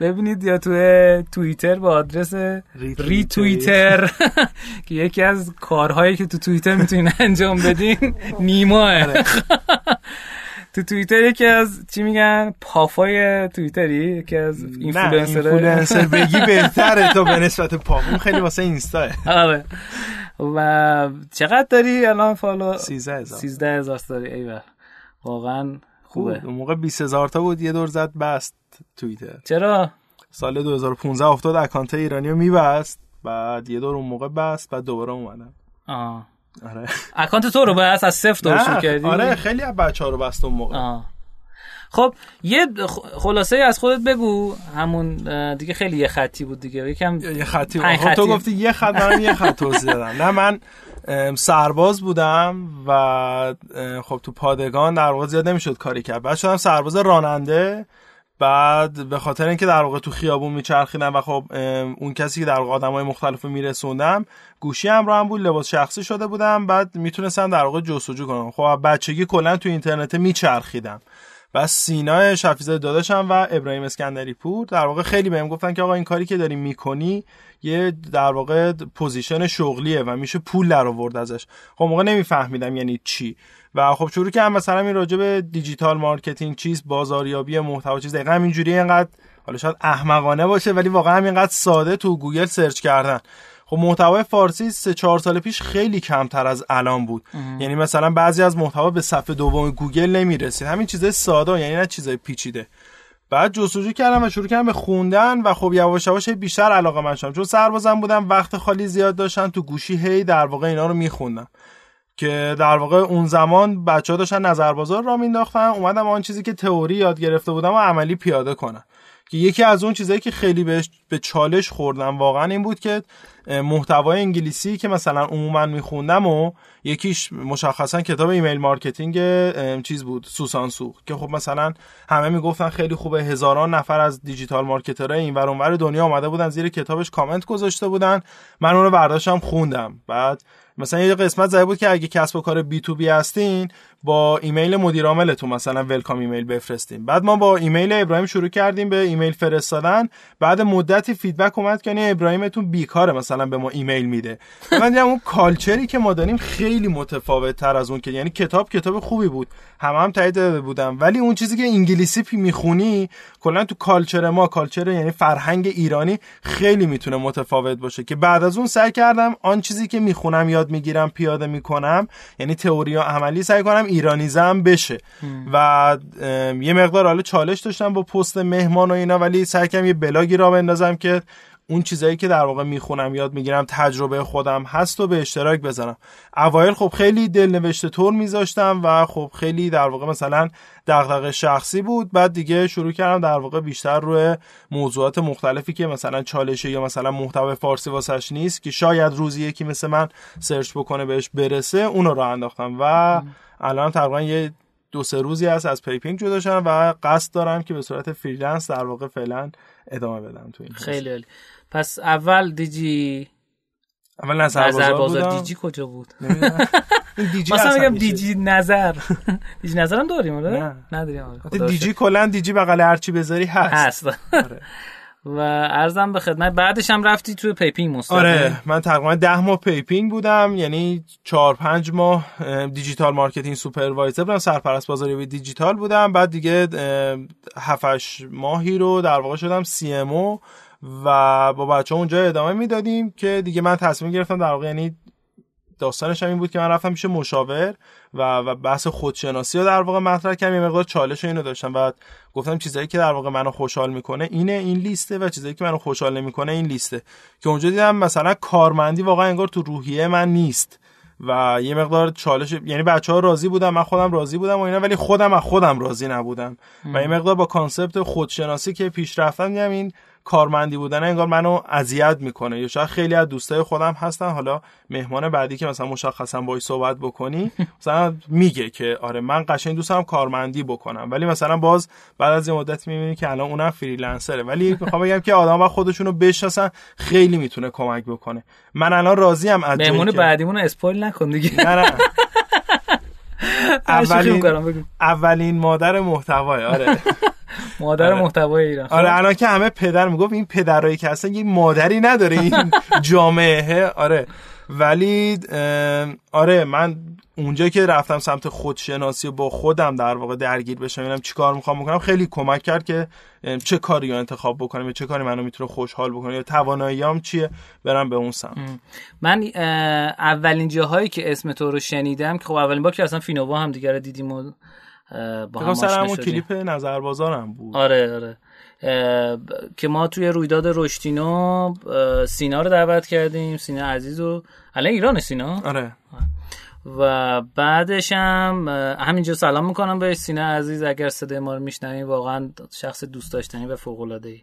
ببینید، یا تو توییتر به آدرس ری توییتر که یکی از کارهایی که تو توییتر میتونین انجام بدین نیماه. تو توییتر یکی از چی میگن پافای توییتری، یکی از اینفلوئنسر اینفلوئنسر بگی بهتره تو به نسبت پاپ، خیلی واسه اینستا. آره و چقدر داری الان فالو؟ سیزده هزار داری. ایول واقعا خوبه. اون موقع بیست هزار تا بود یه دور زد بست توییتر. چرا؟ سال دو هزار و پانزده افتاد اکانت ایرانیو میبست، بعد یه دور اون موقع بست، بعد دوباره اومدم. آه آره اکانت تو رو بس از صفر تا شروع کردی؟ آره خیلی از بچه‌ها رو بستم موقع. آه. خب یه خلاصه از خودت بگو. همون دیگه خیلی یه خطی بود دیگه، یکم یه خطی بود. تو گفتی یه خط من یه خط توضیح دادم. نه من سرباز بودم و خب تو پادگان در واقع زیاد نمیشد کاری کرد. بعد شدم سرباز راننده. بعد به خاطر اینکه در واقع تو خیابون میچرخیدم و خب اون کسی که در واقع آدمای مختلفو میرسوندم گوشی همراهم بود، لباس شخصی شده بودم، بعد میتونستم در واقع جستجو کنم. خب بچگی کلا تو اینترنت میچرخیدم. بعد سینا شفیع زاده داداشم و ابراهیم اسکندری پور در واقع خیلی بهم گفتن که آقا این کاری که داری میکنی یه در واقع پوزیشن شغلیه و میشه پول در آورد ازش. خب موقع نمیفهمیدم یعنی چی. و خب شروع کردم مثلا این راجع به دیجیتال مارکتینگ چیز، بازاریابی محتوا چیز. دقیقاً اینجوری، اینقدر حالا شاید احمقانه باشه ولی واقعا اینقدر ساده تو گوگل سرچ کردن. خب محتوای فارسی سه چهار سال پیش خیلی کمتر از الان بود. اه. یعنی مثلا بعضی از محتوا به صفحه دوم گوگل نمیرسید. همین چیزای ساده، یعنی نه چیزای پیچیده. بعد جستجو کردم و شروع کردم به خوندن و خب یواش یواش بیشتر علاقه من شدم. چون سربازم بودم وقت خالی زیاد داشتم، تو گوشی هی در واقع اینا رو می‌خوندم. که در واقع اون زمان بچه‌ها داشتن نظر بازار را مینداختن، اومدم اون چیزی که تئوری یاد گرفته بودم و عملی پیاده کنم. که یکی از اون چیزایی که خیلی بهش به چالش خوردم واقعا این بود که محتوای انگلیسی که مثلا عموما میخوندم و یکیش مشخصا کتاب ایمیل مارکتینگ چیز بود، سوسان سو، که خب مثلا همه میگفتن خیلی خوبه، هزاران نفر از دیجیتال مارکترها اینور اونور دنیا اومده بودن زیر کتابش کامنت گذاشته بودن، من اون رو برداشتم خوندم. بعد مثلا یه قسمت زده بود که اگه کسب و کار بی تو بی هستین با ایمیل مدیر عاملتون مثلا ولکام ایمیل بفرستین. بعد ما با ایمیل ابراهیم شروع کردیم به ایمیل فرستادن، بعد مدتی فیدبک اومد که یعنی ابراهیمتون بیکاره مثلا به ما ایمیل میده. من دیدم اون کالچری که ما داریم خیلی متفاوت تر از اون که یعنی کتاب کتاب خوبی بود، همه هم تایید بودم، ولی اون چیزی که انگلیسی میخونی کلا تو کالچر ما، کالچر یعنی فرهنگ ایرانی، خیلی میتونه متفاوت باشه. که بعد از اون سعی کردم آن چیزی که میخونم یاد میگیرم پیاده میکنم، یعنی تئوری و عملی سعی کنم ایرانیزم بشه. و یه مقدار حالا چالش داشتم با پست مهمان و اینا، ولی سعی کردم یه بلاگی را بندازم که اون چیزایی که در واقع میخونم یاد میگیرم تجربه خودم هست و به اشتراک بذارم. اوایل خب خیلی دلنوشته طور میذاشتم و خب خیلی در واقع مثلا دغدغه شخصی بود. بعد دیگه شروع کردم در واقع بیشتر روی موضوعات مختلفی که مثلا چالشه یا مثلا محتوای فارسی واسش نیست که شاید روزی یکی مثل من سرچ بکنه بهش برسه، اون رو انداختم. و الان تقریبا یه دو سه روزی هست از پیپینگ جدا شدم و قصد دارم که به صورت فریلنس در واقع فعلا ادامه بدم تو این. خیلی عالی. پس اول دیجی اول نظر بازار, بازار دیجی کجا بود؟ دیجی مثلا میگم دیجی نظر دیجی نظرم داریم آره؟ نداریم آره. دیجی کلا دیجی بغل هر چی بذاری هست. هست. و عرضم به خدمت بعدش هم رفتی توی پیپینگ مستقیم. آره من تقریبا ده ماه پیپینگ بودم، یعنی چهار پنج ماه دیجیتال مارکتینگ سوپروایزر بودم، سرپرست بازاریابی دیجیتال بودم. بعد دیگه هفت هشت ماهی رو در واقع شدم سی ام او و با بچه‌ها اونجا ادامه میدادیم که دیگه من تصمیم گرفتم در واقع، یعنی داستانش هم این بود که من رفتم پیش مشاور و و بحث خودشناسی رو در واقع مطرح کردم. یه مقدار چالش اینو داشتم و گفتم چیزایی که در واقع منو خوشحال میکنه اینه این لیسته و چیزایی که منو خوشحال نمیکنه این لیسته. که اونجا دیدم مثلا کارمندی واقعا انگار تو روحیه من نیست و یه مقدار چالش، یعنی بچه‌ها راضی بودن، من خودم راضی بودم و اینا، ولی خودم از خودم راضی نبودم ام. و یه مقدار با کانسپت خودشناسی که پیش رفتم دیدم این کارمندی بودن انگار منو اذیت میکنه. یا شاید خیلی از دوستای خودم هستن، حالا مهمان بعدی که مثلا مشخصا باهاش صحبت بکنی مثلا میگه که آره من قشنگ دوست دارم کارمندی بکنم، ولی مثلا باز بعد از یه مدت میبینی که الان اونم فریلنسره. ولی میخوام بگم که آدم‌ها خودشونو بشناسن خیلی میتونه کمک بکنه. من الان راضیم از مهمون بعدیمون رو اسپویل نکن دیگه. نه نه اولین اولین مادر محتوای آره مادر آره. محتوای ایران. آره الان که همه پدر میگفت این پدرایی که هستن یه مادری نداره این جامعه. آره ولی آره من اونجا که رفتم سمت خودشناسی و با خودم در واقع درگیر بشم ببینم چیکار میخوام بکنم، خیلی کمک کرد که چه کاری رو انتخاب بکنم یا چه کاری منو میتونه خوشحال بکنه یا تواناییام چیه برم به اون سمت. من اولین جاهایی که اسم تو رو شنیدم که خب اولین بار که اصلا فینووا هم دیگه رو دیدیم و با هم آشنا شدیم، کلیپ نظر بازارم بود. آره آره که ما توی رویداد رشدینو سینا رو دعوت کردیم، سینا عزیز و الان ایران سینا. آره و بعدش هم همینجا سلام میکنم به سینا عزیز، اگر صدای ما رو میشنوین واقعا شخص دوست داشتنی و فوق العاده ای.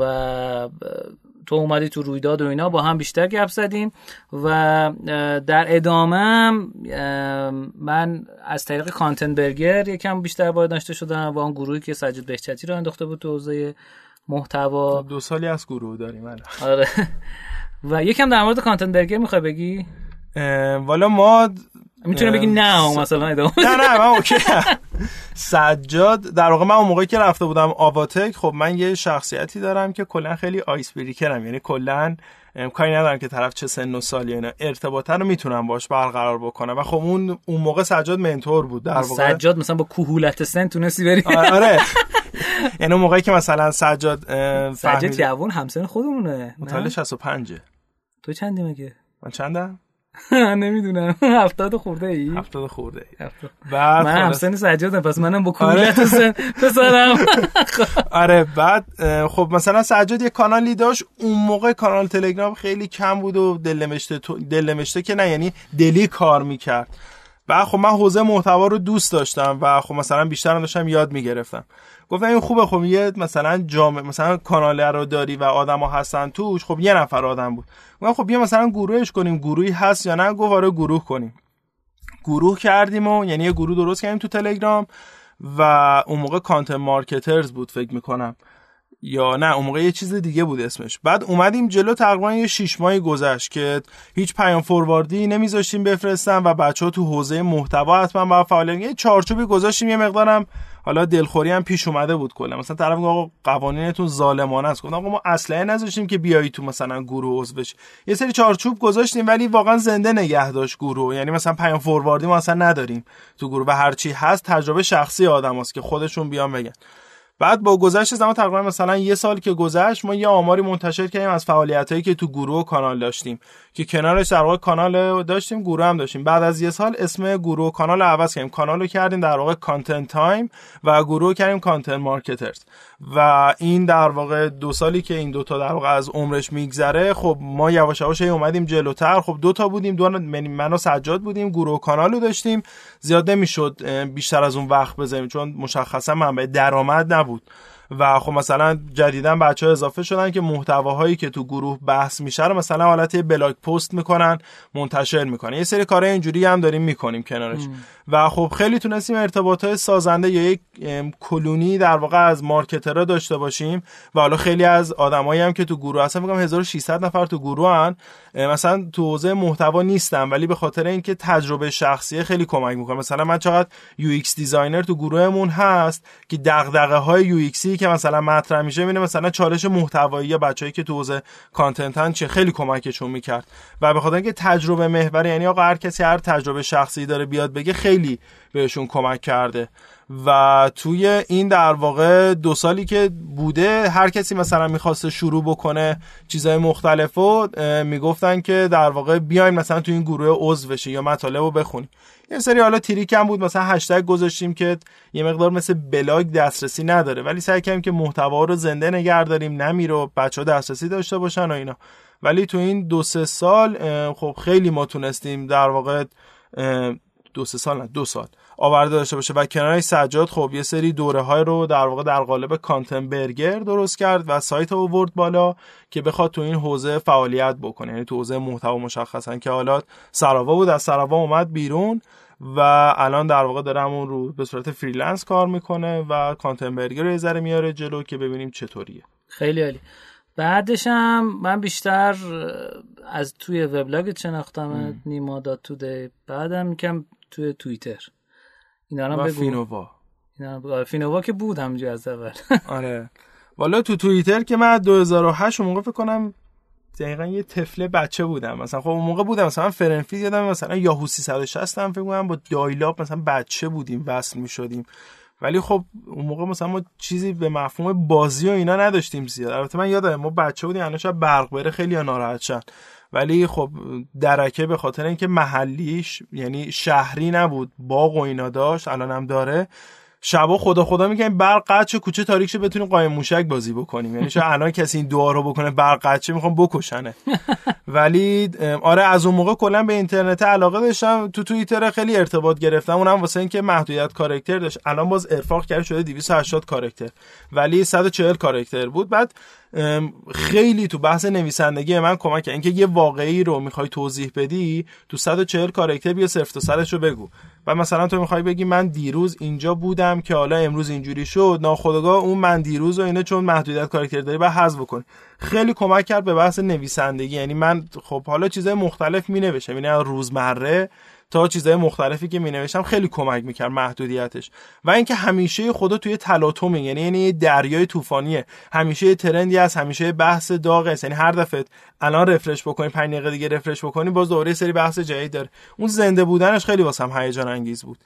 و تو اومدی تو رویداد و اینا با هم بیشتر گپ زدیم و در ادامه من از طریق کانتنت برگر یکم بیشتر باید داشته شدم و اون گروهی که سجاد بهچتی رو انداخته بود تو حوزه محتوا. دو سالی از گروه داریم الان. آره و یکم در مورد کانتنت برگر میخوای بگی؟ والا ما میتونه بگی نه مثلا ادامه. نه نه من اوکی. سجاد در واقع من اون موقعی که رفته بودم آواتک، خب من یه شخصیتی دارم که کلا خیلی آیس بریکرم، یعنی کلا کاری ندارم که طرف چه سن و سالی، اینا ارتباطه رو میتونم باش برقرار بکنم. و خب اون اون موقع سجاد منتور بود در واقع. سجاد مثلا با کهولت سن تونستی بری. آره یعنی اون موقعی که مثلا سجاد سجاد جوون همسن خودمونه، متولد شصت و پنج. تو چندی مگه؟ من چندم نمیدونم، هفتاد خورده ای هفتاد خورده ای بعد من همسن سجادم، پس منم با کلیت سن پسرم. آره بعد خب مثلا سجاد یه کانالی داشت اون موقع، کانال تلگرام خیلی کم بود و دلمشته دلمشته که نه، یعنی دلی کار میکرد. و خب من حوزه محتوا رو دوست داشتم و خب مثلا بیشترم داشتم یاد میگرفتم. گفتم این خوبه، خب یه مثلا جامعه مثلا کانال رو داری و آدما هستن توش، خب یه نفر آدم بود. گفتم خب بیا مثلا گروهش کنیم، گروهی هست یا نه؟ گفت آره گروه کنیم. گروه کردیم و یعنی یه گروه درست کردیم تو تلگرام و اون موقع کانتنت مارکترز بود فکر میکنم، یا نه اون موقع یه چیز دیگه بود اسمش. بعد اومدیم جلو، تقریبا یه شش ماهی گذشت که هیچ پیام فورواردی نمیذاشتیم بفرستن و بچه‌ها تو حوزه محتوا حتما با فعالیت یه چارچوبی گذاشتیم. یه مقدارم حالا دلخوری هم پیش اومده بود کلا، مثلا طرف آقا قوانینتون ظالمانه است، گفتم آقا ما اصلا نذاشتیم که بیایی تو مثلا گروه عضو بشی. یه سری چارچوب گذاشتیم ولی واقعا زنده نگه داشت گروه، یعنی مثلا پیام فورواردی ما اصلا نداریم تو گروه و هر چی هست تجربه شخصی آدماست که خودشون بیان بگن. بعد با گذشت زمان تقریبا مثلا یه سال که گذشت، ما یه آماری منتشر کردیم از فعالیتایی که تو گروه و کانال داشتیم که کنارش در واقع کانال داشتیم، گروه هم داشتیم. بعد از یه سال اسم گروه و کانال عوض کردیم، کانال رو کردیم در واقع کانتنت تایم و گروه کردیم کانتنت مارکترز. و این در واقع دو سالی که این دوتا در واقع از عمرش میگذره، خب ما یواش یواش اومدیم جلوتر. خب دوتا بودیم، دو من و سجاد بودیم، گروه و کانالو داشتیم، زیاد نمیشد بیشتر از اون وقت بزنیم چون مشخصا منبع درآمد نبود. و خب مثلا جدیدا بچه‌ها اضافه شدن که محتواهایی که تو گروه بحث میشه رو مثلا حالت بلاگ پست میکنن، منتشر میکنن. یه سری کارهای اینجوری هم داریم میکنیم کنارش ام. و خب خیلی تونستیم ارتباطات سازنده یا یک کلونی در واقع از مارکترها داشته باشیم. و حالا خیلی از آدمایی هم که تو گروه هستن، میگم هزار و ششصد نفر تو گروه ان، مثلا تو حوزه محتوا نیستن ولی به خاطر اینکه تجربه شخصی خیلی کمک میکنه. مثلا من چقدر یو ایکس دیزاینر تو گروهمون هست که دغدغه‌های یو ایکسی که مثلا مطرح میشه میبینه مثلا چالش محتوایی یا بچه‌ای که تو حوزه کانتنتن چه خیلی کمکشون میکرد. و به خاطر اینکه تجربه محور، یعنی آقا هر کسی هر تجربه شخصی داره بیاد بگه، خیلی بهشون کمک کرده. و توی این در واقع دو سالی که بوده، هر کسی مثلا میخواسته شروع بکنه چیزای مختلفو، میگفتن که در واقع بیایم مثلا تو این گروه عضو بشی یا مطالبو بخونی. یه سری حالا تریک هم بود، مثلا هشتگ گذاشتیم که یه مقدار مثل بلاگ دسترسی نداره ولی سعی کردیم که محتوا رو زنده نگه داریم، نمیره و بچه‌ها دسترسی داشته باشن و اینا. ولی تو این دو سه سال خب خیلی ما تونستیم در واقع دو سه سال نه دو سال آورده داشته باشه. و کنارش سجاد خب یه سری دوره های رو در واقع در قالب کانتنت برگر درست کرد و سایت رو آورد بالا که بخواد تو این حوزه فعالیت بکنه، یعنی تو حوزه محتوا مشخصا، که حالات سراوا بود، از سراوا اومد بیرون و الان در واقع داره همون رو به صورت فریلنس کار میکنه و کانتنت برگر رو یه ذره میاره جلو که ببینیم چطوریه. خیلی عالی. بعدش هم من بیشتر از توی وبلاگت شناختمت، نیما دات تودی، بعدم کم توی توییتر اینا رو بگو. فینووا اینا رو فینووا که بود همونجا از اول. آره والا تو توییتر که من دو هزار و هشت اون موقع فکر کنم دقیقاً یه طفل بچه بودم، مثلا خب اون موقع بودم مثلا فرنفیز یادم، مثلا یاهو سیصد و شصت هم فکر کنم با دایلاب مثلا بچه بودیم وصل می‌شدیم، ولی خب اون موقع مثلا ما چیزی به مفهوم بازی و اینا نداشتیم زیاد. البته من یادم ما بچه بودیم، الان شاید برق بره خیلی ناراحت شدن، ولی خب درکه به خاطر اینکه محلیش یعنی شهری نبود، باغ و اینا داشت، الان هم داره. شبا خدا خدا میگیم برق قچه کوچه تاریک شه بتونیم قایم موشک بازی بکنیم، یعنی شاید الان کسی این دعا رو بکنه برق قچه میخوام بکشنه. ولی آره از اون موقع کلا به اینترنت علاقه داشتم، تو توییتر خیلی ارتباط گرفتم، اونم واسه اینکه محدودیت کاراکتر داشت. الان باز ارفاق کرده شده دویست و هشتاد کاراکتر ولی صد و چهل کاراکتر بود. بعد خیلی تو بحث نویسندگی من کمک کرد، اینکه یه واقعی رو میخوای توضیح بدی تو صد و چهل کاراکتر بیا صفر تا صدش رو بگو. و مثلا تو میخوای بگی من دیروز اینجا بودم که حالا امروز اینجوری شد، ناخودآگاه اون من دیروز و اینا چون محدودیت کاراکتر داری باید حذف بکنی. خیلی کمک کرد به بحث نویسندگی، یعنی من خب حالا چیزای مختلف مینوشتم، یعنی از روزمره تا چیزای مختلفی که مینوشتم خیلی کمک میکرد محدودیتش. و اینکه همیشه خدا توی تلاطم، یعنی یعنی دریای طوفانیه، همیشه ترندی است، همیشه بحث داغه، یعنی هر دفعه الان رفرش بکنی پنج دقیقه دیگه رفرش بکنی باز دوباره سری بحث جدید داره. اون زنده بودنش خیلی واسم هیجان انگیز بود.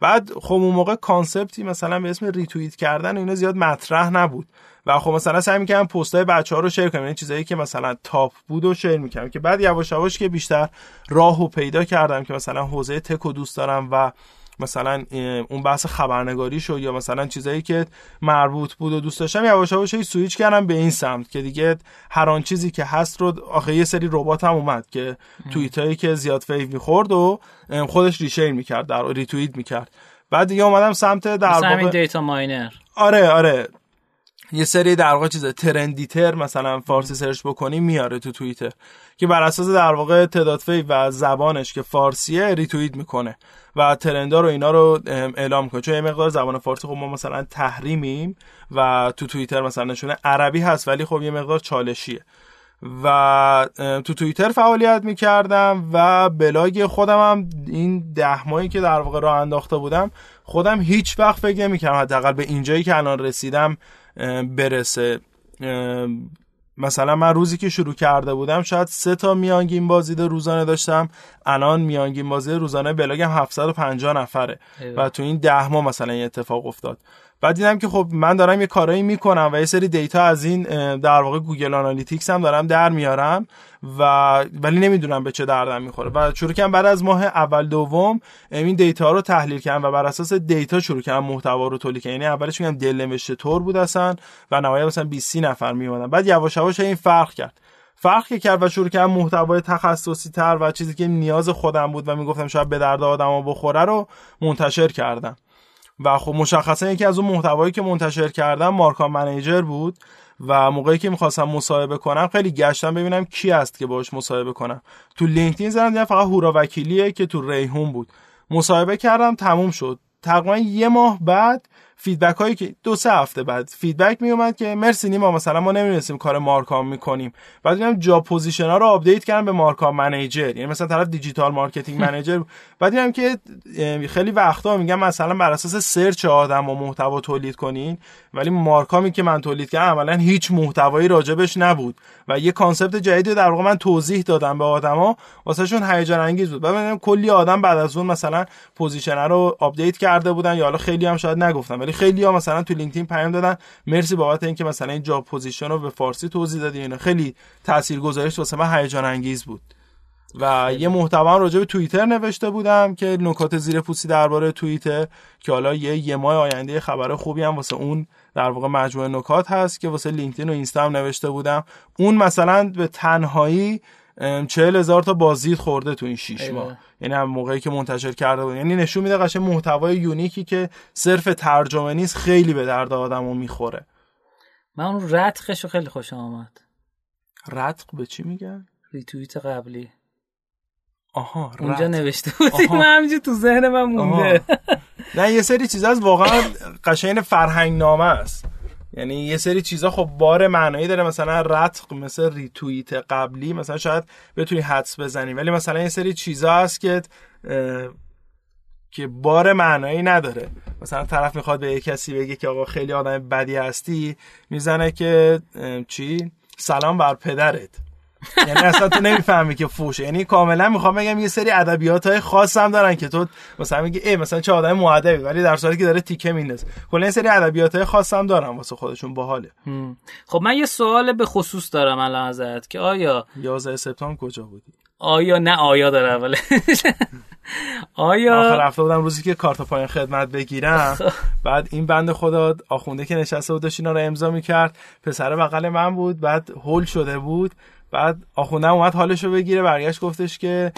بعد خب اون موقع کانسپتی مثلا به اسم ریتوییت کردن اینا زیاد مطرح نبود و خب مثلا سعی می‌کردم پست‌های بچه‌ها رو شیر کنم، یعنی چیزایی که مثلا تاپ بود و شیر می‌کردم. که بعد یواش یواش که بیشتر راهو پیدا کردم که مثلا حوزه تکو دوست دارم و مثلا اون بحث خبرنگاریشو یا مثلا چیزایی که مربوط بود و دوست داشتم یواش یواش سوئیچ کردم به این سمت که دیگه هر آن چیزی که هست رو، آخه یه سری ربات هم اومد که توییتایی که زیاد فیو می‌خورد و خودش ریشیر می‌کرد، در ریتوییت می‌کرد. بعد دیگه اومدم سمت در واقع همین دیتا ماینر. آره آره، یه سری در واقع چیزا ترندیتر مثلا فارسی سرچ بکنی میاره تو توییتر که بر اساس در واقع تعداد فیو و زبانش که فارسیه ریتوییت میکنه و ترندا رو اینا رو اعلام میکنه. چون یه مقدار زبان فارسی خب ما مثلا تحریمیم و تو توییتر مثلا نشونه عربی هست ولی خب یه مقدار چالشیه و تو توییتر فعالیت میکردم و بلاگ خودم هم این ده ماهی که در واقع راه انداخته بودم خودم هیچ وقت فکر نمیکردم حداقل به اینجایی که الان رسیدم برسه. مثلا من روزی که شروع کرده بودم شاید سه تا میانگین بازدید روزانه داشتم، الان میانگین بازدید روزانه بلاگم هفتصد و پنجاه نفره و تو این ده ماه مثلا این اتفاق افتاد. بعد دیدم که خب من دارم یه کارایی میکنم و یه سری دیتا از این در واقع گوگل آنالیتیکس هم دارم در میارم و ولی نمیدونم به چه دردم میخوره و شروع کردم بعد از ماه اول دوم این دیتا رو تحلیل کردم و بر اساس دیتا شروع کردم محتوا رو تولید کردم. یعنی اولش میگم دل نوشته تور بود اصلا و نهایتا مثلا بیست نفر میومدن. بعد یواش یواش این فرق کرد فرقی کرد و شروع کردم محتوای تخصصی تر و چیزی که نیاز خودم بود و میگفتم شاید به درد آدما بخوره رو منتشر کردم و خب مشخصا یکی از اون محتوایی که منتشر کردم مارکام منیجر بود و موقعی که می‌خواستم مصاحبه کنم خیلی گشتم ببینم کی هست که باهاش مصاحبه کنم. تو لینکدین زدم دیدم فقط هورا وکیلیه که تو ریحون بود. مصاحبه کردم تموم شد. تقریبا یه ماه بعد فیدبک هایی که دو سه هفته بعد فیدبک می اومد که مرسی نیما مثلا ما نمی‌دونستیم کار مارکام می‌کنیم. بعد دیدم جاب پوزیشن ها رو آپدیت کردم به مارکام منیجر، یعنی مثلا طرف دیجیتال مارکتینگ منیجر. بعد دیدم که خیلی وقتا میگم مثلا بر اساس سرچ آدم و محتوا تولید کنین ولی مارکامی که من تولید کردم عملاً هیچ محتوایی راجبش نبود و یه کانسپت جدیدی در واقع من توضیح دادم به آدما واسهشون هیجان انگیز بود. بعد دیدم کلی آدم بعد از اون مثلا پوزیشن رو آپدیت کرده بودن یا حالا خیلی هم شاید نگفتن خیلی ها مثلا تو لینکدین پیام دادن مرسی بابت اینکه مثلا این جاب پوزیشن رو به فارسی توضیح دادی. اینا خیلی تاثیرگذاریش واسه من هیجان انگیز بود و خیلی. یه محتوا راجع به توییتر نوشته بودم که نکات زیر پوستی درباره توییتر که حالا یه یه ماه آینده خبر خوبی هم واسه اون در واقع مجموعه نکات هست که واسه لینکدین و اینستا هم نوشته بودم. اون مثلا به تنهایی چهل هزار تا بازدید خورده تو این شش ماه، یعنی هم موقعی که منتشر کرده بود. یعنی نشون میده قشنگ محتوای یونیکی که صرف ترجمه نیست خیلی به درد آدمو میخوره. من اون رتقشو خیلی خوشم اومد. رتق به چی میگن؟ ریتوییت قبلی. آها رتق. اونجا نوشته بودی من همینجوری تو ذهن من مونده. نه یه سری چیزا از واقعا قشنگ فرهنگنامه است. یعنی یه سری چیزا خب بار معنایی داره، مثلا رتق مثل ریتوییت قبلی مثلا شاید بتونی حدس بزنی ولی مثلا یه سری چیزا هست که که بار معنایی نداره. مثلا طرف میخواد به یه کسی بگه که آقا خیلی آدم بدی هستی میزنه که چی سلام بر پدرت یعنی اصلا تو نمیفهمی که فوشه. یعنی کاملا میخوام بگم یه سری ادبیاتای خاص هم دارن که تو مثلا میگی ای مثلا چه آدم مؤدبی ولی در صورتی که داره تیکه میندازه. کلا این سری ادبیاتای خاص هم دارن واسه خودشون باحاله. خب من یه سوال به خصوص دارم الان ازت که آیا یازده سپتامبر کجا بودی؟ آیا نه آیا داره اوله آیا آخر هفته بودم روزی که کارت پایان خدمت بگیرم بعد این بنده خدا آخونده که نشسته بود داشت اینا رو امضا می‌کرد پسر بغل من بود بعد هول شده بود بعد آخوندم اومد حالشو بگیره برگشت گفتش که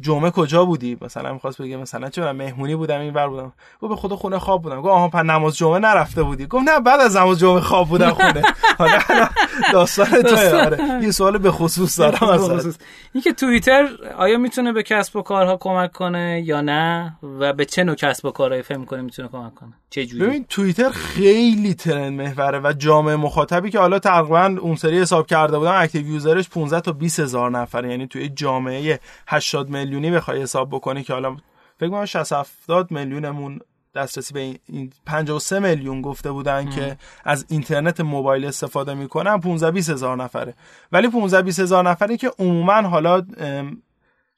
جمعه کجا بودی؟ مثلا می‌خواست بگه مثلا چرا مهمونی بودم اینور بودم. گفت به خدا خونه خواب بودم. گفت آها پس نماز جمعه نرفته بودی؟ گفت نه بعد از نماز جمعه خواب بودم خونه. حالا داستان تو آره. یه سوال به خصوص دارم مثلا. اینکه توییتر آیا میتونه به کسب و کارها کمک کنه یا نه و به چه نوع کسب و کارهای فهم کنه میتونه کمک کنه؟ چه جوری؟ ببین توییتر خیلی ترند محوره و جامعه مخاطبی که حالا تقریبا اون سری حساب کرده بودم اکتیو یوزرش پانزده تا بیست هزار نفره، یعنی توی جامعه هشتاد میلیونی بخوای حساب بکنی که حالا فکر کنم شصت هفتاد میلیونمون دسترسی به این پنجاه و سه میلیون گفته بودن ام. که از اینترنت موبایل استفاده میکنن پانزده بیست هزار نفره. ولی پانزده بیست هزار نفری که عموما حالا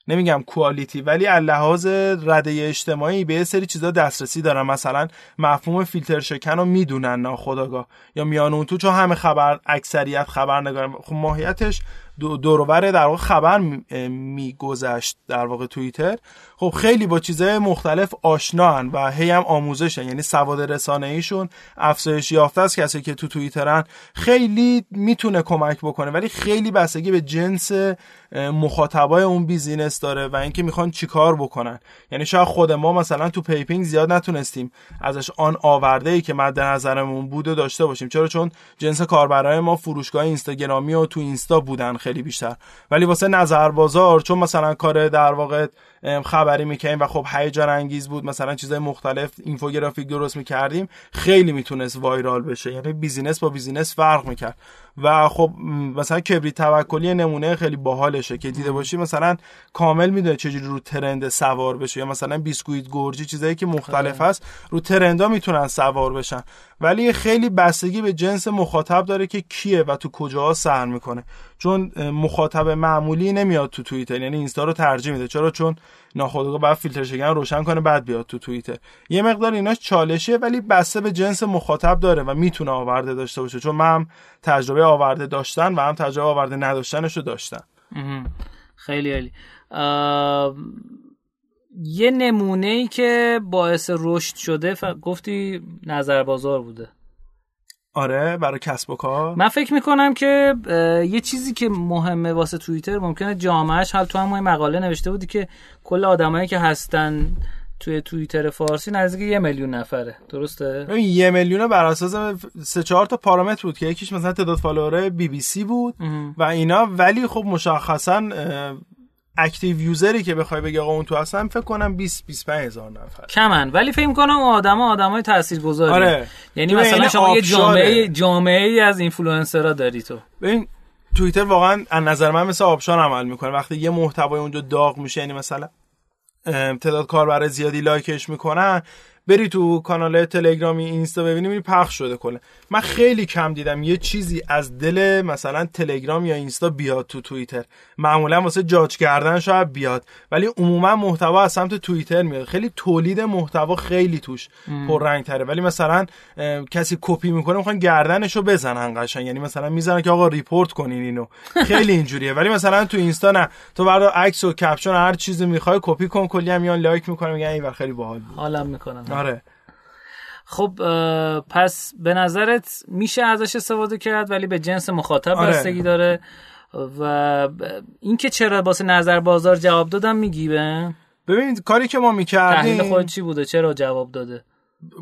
نمیگم کوالیتی ولی از لحاظ رده اجتماعی به سری چیزا دسترسی دارن، مثلا مفهوم فیلتر شکن رو میدونن ناخودآگاه یا میان اون تو چون همه خبر اکثریت خبرنگارن. خب ماهیتش دور و بر در واقع خبر میگذشت در واقع توییتر. خب خیلی با چیزهای مختلف آشنان و هی هم آموزشن، یعنی سواد رسانه ایشون افزایش یافته است کسی که تو توییترن، خیلی میتونه کمک بکنه، ولی خیلی بستگی به جنس مخاطبای اون بیزینس داره و اینکه میخوان چیکار بکنن. یعنی شاید خود ما مثلا تو پیپینگ زیاد نتونستیم ازش آن آورده‌ای که مد نظرمون بوده داشته باشیم، چرا؟ چون جنس کاربرای ما فروشگاه اینستاگرامی و تو اینستا بودن خیلی بیشتر، ولی واسه نظر بازار چون مثلا کار در واقع خبری میکنیم و خب هیجان انگیز بود، مثلا چیزای مختلف اینفوگرافیک درست میکردیم، خیلی میتونست وایرال بشه، یعنی بیزینس با بیزینس فرق میکرد. و خب مثلا کبریت توکلی نمونه خیلی باحالشه که دیده باشی مثلا کامل میدونه چجوری رو ترند سوار بشه، یا مثلا بیسکویت گرجی، چیزایی که مختلف هست رو ترندا میتونن سوار بشن، ولی خیلی بستگی به جنس مخاطب داره که کیه و تو کجاها سر میکنه. چون مخاطب معمولی نمیاد تو توییتر، یعنی اینستا رو ترجیح میده، چرا؟ چون ناخودآگاه بعد فیلتر شکن روشن کنه بعد بیاد تو توییتر. یه مقدار ایناش چالشه، ولی بسته به جنس مخاطب داره و میتونه آورده داشته باشه، چون من هم تجربه آورده داشتن و هم تجربه آورده نداشتنشو داشتم. خیلی عالی. آه... یه نمونه‌ای که باعث رشد شده ف... گفتی نظر بازار بوده. آره، برای کسب و کار. من فکر میکنم که یه چیزی که مهمه واسه توییتر ممکنه جامعهش، حالا تو هم یه مقاله نوشته بودی که کل آدمایی که هستن توی توییتر فارسی نزدیک یه میلیون نفره، درسته؟ ببین یه میلیون بر اساس سه چهار تا پارامتر بود که یکیش مثلا تعداد فالوورای بی بی سی بود اه. و اینا، ولی خب مشخصاً اکتیو یوزری که بخوای بگی آقا اون تو هستن فکر کنم بیست بیست و پنج هزار نفر کمن، ولی فکر کنم اون آدما آدمای تاثیرگذارن. آره. یعنی مثلا شما یه جامعه جامعه‌ای از اینفلوئنسرها داری تو. ببین توییتر واقعا از نظر من مثل آبشار عمل میکنه. وقتی یه محتوای اونجا داغ میشه، یعنی مثلا تعداد کاربر زیادی لایکش میکنن، بری تو کانال تلگرامی اینستا ببینی میری پخش شده کله. من خیلی کم دیدم یه چیزی از دل مثلا تلگرام یا اینستا بیاد تو توییتر، معمولا واسه جاج کردن شاید بیاد، ولی عموما محتوا از سمت توییتر میاد. خیلی تولید محتوا خیلی توش پررنگ تره، ولی مثلا کسی کپی میکنه میخوان گردنشو بزنن قشنگ، یعنی مثلا میذارن که آقا ریپورت کنین اینو، خیلی اینجوریه. ولی مثلا تو اینستا نه، تو برات عکس و کپشن هر چیزی میخوای کپی کن، کلی هم میان لایک میکنن میگن اینو خیلی باحال بود، حالم میکنن. آره. خب پس به نظرت میشه ازش استفاده کرد، ولی به جنس مخاطب بستگی داره. و اینکه چرا واسه نظر بازار جواب دادم میگی؟ ببین کاری که ما میکردیم تحلیل خود چی بوده، چرا جواب داده؟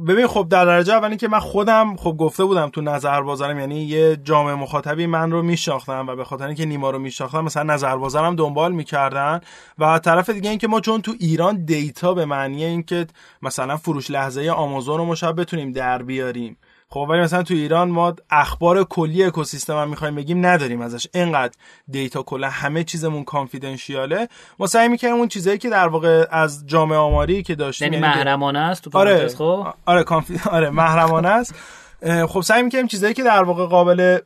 ببین خب در درجه اولی که من خودم خب گفته بودم تو نظر بازارم، یعنی یه جامعه مخاطبی من رو میشناختم و به خاطر اینکه نیما رو میشناختم مثلا نظر بازارم دنبال میکردن. و طرف دیگه این که ما چون تو ایران دیتا به معنی این که مثلا فروش لحظه آمازون رو ما شاید بتونیم در بیاریم، خب ولی مثلا تو ایران ما اخبار کلی اکوسیستم هم میخوایم بگیم نداریم ازش، اینقدر دیتا کلا همه چیزمون کانفیدنشیاله. ما سعی میکنیم اون چیزایی که در واقع از جامعه آماری که داشتیم، یعنی محرمانه است تو پارانتز، خب آره کانفید آره محرمانه است، خب سعی میکنیم چیزایی که در واقع قابل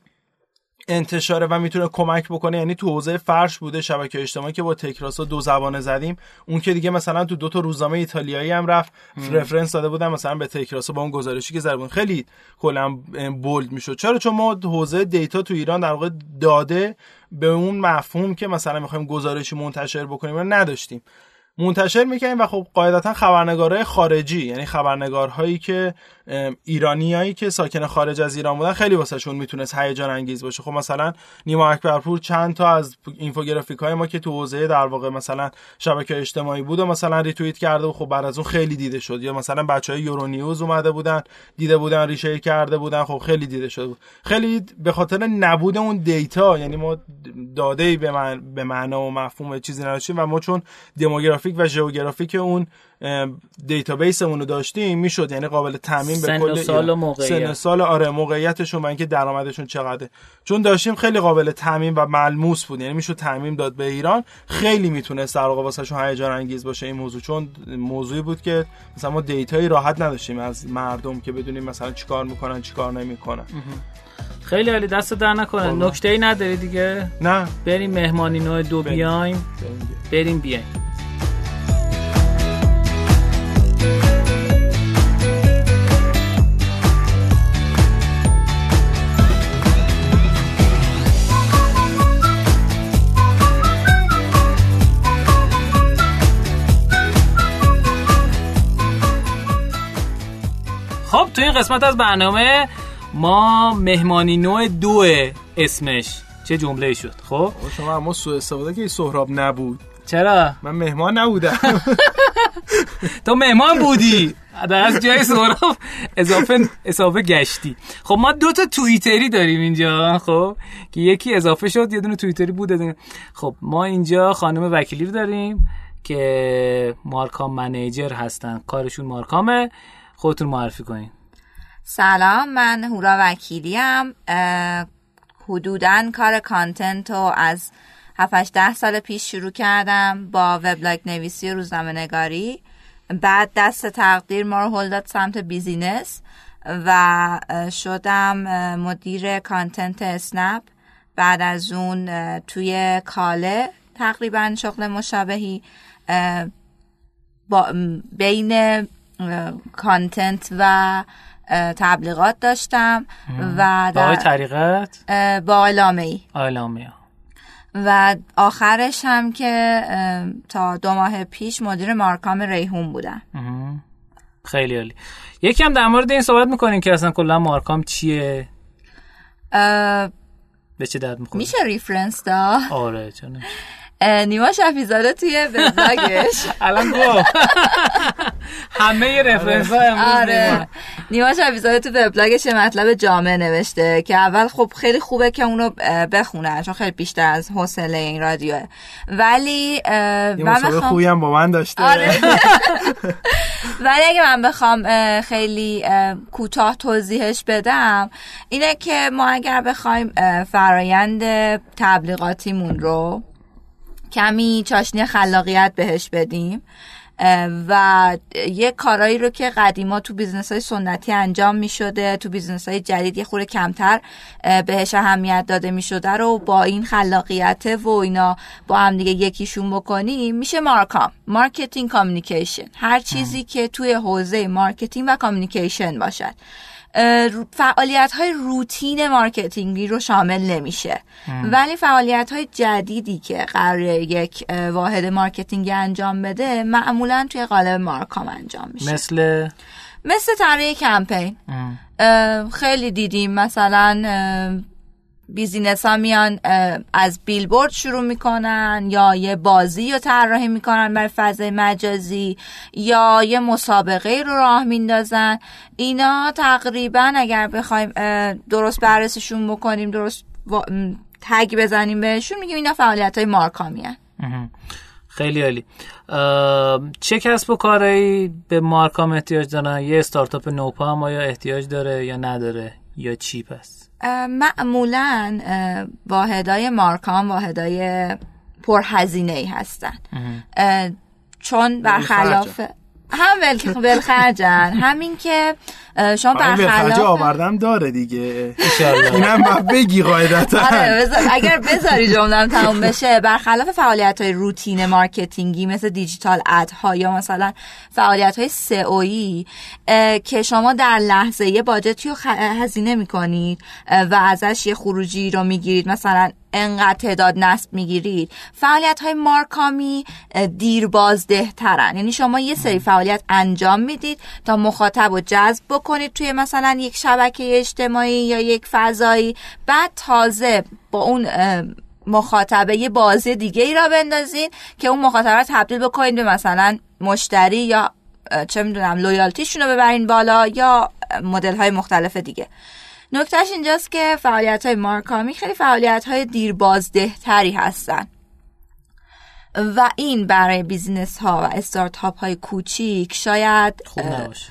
انتشاره و میتونه کمک بکنه، یعنی تو حوزه فرش بوده، شبکه اجتماعی که با تکراسا دو زبانه زدیم، اون که دیگه مثلا تو دو تا روزنامه ایتالیایی هم رفت رفرنس داده بودن مثلا به تکراسا با اون گزارشی که زربون خیلی کلا بولد میشد، چرا؟ چون ما حوزه دیتا تو ایران در واقع داده به اون مفهوم که مثلا میخوایم گزارشی منتشر بکنیم رو نداشتیم، منتشر میکنیم. و خب قاعدتا خبرنگارهای خارجی، یعنی خبرنگارهایی که ایرانیایی که ساکن خارج از ایران بودن، خیلی واسهشون میتونست هیجان انگیز باشه. خب مثلا نیما اکبرپور چند تا از اینفوگرافیک‌های ما که تو حوزه در واقع مثلا شبکه اجتماعی بود و مثلا ریتوییت کرده و خب بعد از اون خیلی دیده شد، یا مثلا بچهای یورونیوز اومده بودن دیده بودن ریشه‌ای کرده بودن، خب خیلی دیده شده بود، خیلی به خاطر نبود اون دیتا، یعنی ما داده‌ای به من به معنا و مفهوم چیزی نداشتیم و ما چون دموگرافیک و ژئوگرافیک اون دیتابیسمون رو داشتیم میشد، یعنی قابل تضمین به کل سال موقعیت سن سال آره موقعیتشون و اینکه درآمدشون چقدره، چون داشتیم خیلی قابل تضمین و ملموس بود، یعنی میشد تضمین داد به ایران. خیلی میتونه سرقه واسهشون هیجان انگیز باشه این موضوع، چون موضوعی بود که مثلا ما دیتایی راحت نداشتیم از مردم که بدونیم مثلا چیکار میکنن چیکار نمیکنن. خیلی عالی، دست در نکنه. نکته‌ای نداری دیگه؟ نه، بریم مهمانی نوع دو بیایم. بریم بیایم. خب تو این قسمت از برنامه ما مهمانی نوع دو اسمش چه جمله شد. خب شما اما سوء استفاده که سهراب نبود. چرا؟ من مهمان نبودم. تو مهمان بودی. از جای سهراب اضافه اضافه گشتی. خب ما دو تا توییتری داریم اینجا، خب که یکی اضافه شد، یه دونه توییتری بود. خب ما اینجا خانم وکیلی رو داریم که مارکام منیجر هستن، کارشون مارکامه. خودتون معرفی کنین. سلام، من هورا وکیلیم. حدوداً کار کانتنت رو از هفت هشت ده سال پیش شروع کردم با وبلاگ نویسی و روزنامه نگاری. بعد دست تقدیر ما رو هل داد سمت بیزینس و شدم مدیر کانتنت اسنپ. بعد از اون توی کاله تقریباً شغل مشابهی بین کانتنت و تبلیغات داشتم و با آقای طریقت با آقای لامه‌ای و آخرش هم که تا دو ماه پیش مدیر مارکام ریحون بودم. خیلی عالی. یکی هم در مورد این صحبت میکنیم که اصلا کلا مارکام چیه، به چه درد میخوره، میشه ریفرنس داد؟ آره چون نیما شفیع زاده توی وبلاگش الان گفت همه رفرنس ها امروز نیما شفیع زاده توی وبلاگش مطلب جامع نوشته که اول خب خیلی خوبه که اونو بخونن چون خیلی بیشتر از حوصله این رادیوه، ولی من بخوام خوبی هم با من داشته، ولی اگه من بخوام خیلی کوتاه توضیحش بدم اینه که ما اگر بخوایم فرایند تبلیغاتیمون رو کمی چاشنی خلاقیت بهش بدیم و یه کارایی رو که قدیما تو بیزنس‌های سنتی انجام می‌شده تو بیزنس‌های جدید یه خورده کمتر بهش اهمیت داده می‌شده رو با این خلاقیت و اینا با هم دیگه یکیشون بکنیم میشه مارکام، مارکتینگ کامیونیکیشن، هر چیزی که توی حوزه مارکتینگ و کامیونیکیشن باشد. فعالیت های روتین مارکتینگی رو شامل نمیشه، ولی فعالیت های جدیدی که قراره یک واحد مارکتینگی انجام بده معمولا توی قالب مارکام انجام میشه. مثل مثل طراحی کمپین. خیلی دیدیم مثلا بیزینس ها میان از بیلبورد شروع میکنن یا یه بازی رو طراحی میکنن برای فضای مجازی یا یه مسابقه رو راه میندازن. اینا تقریبا اگر بخوایم درست بررسیشون بکنیم، درست تگ بزنیم بهشون، میگیم اینا فعالیت های مارکامی هن. خیلی عالی. چه کسب و کارهایی به مارکام احتیاج دارن؟ یه استارتاپ نوپا هم آیا احتیاج داره یا نداره یا چی پس؟ معمولاً واحدهای مارکام واحدهای پرهزینه‌ای هستن چون برخلاف هم ولخرجن همین که شما برخلاف ولخرج آوردم داره دیگه انشالله اینم باید بگی قاعدتا. آره اگر بذاری جمله‌ام تموم بشه. برخلاف فعالیت‌های روتین مارکتینگی مثل دیجیتال ادها یا مثلا فعالیت‌های سئویی که شما در لحظه یه باجتی رو هزینه می‌کنید و ازش یه خروجی رو می‌گیرید، مثلا انقدر تعداد نصب میگیرید، فعالیت های مارکامی دیر بازدهترن. یعنی شما یه سری فعالیت انجام میدید تا مخاطب رو جذب بکنید توی مثلا یک شبکه اجتماعی یا یک فضایی، بعد تازه با اون مخاطبه یه بازی دیگه ای را بندازید که اون مخاطبه رو تبدیل بکنید به مثلا مشتری یا چه میدونم لویالتیشون رو ببرین بالا یا مدل های مختلف دیگه. نکتهش اینجاست که فعالیت‌های مارکامی خیلی فعالیت‌های دیربازدهتری هستن و این برای بیزینس‌ها و استارتاپ‌های کوچیک شاید خوب نباشه،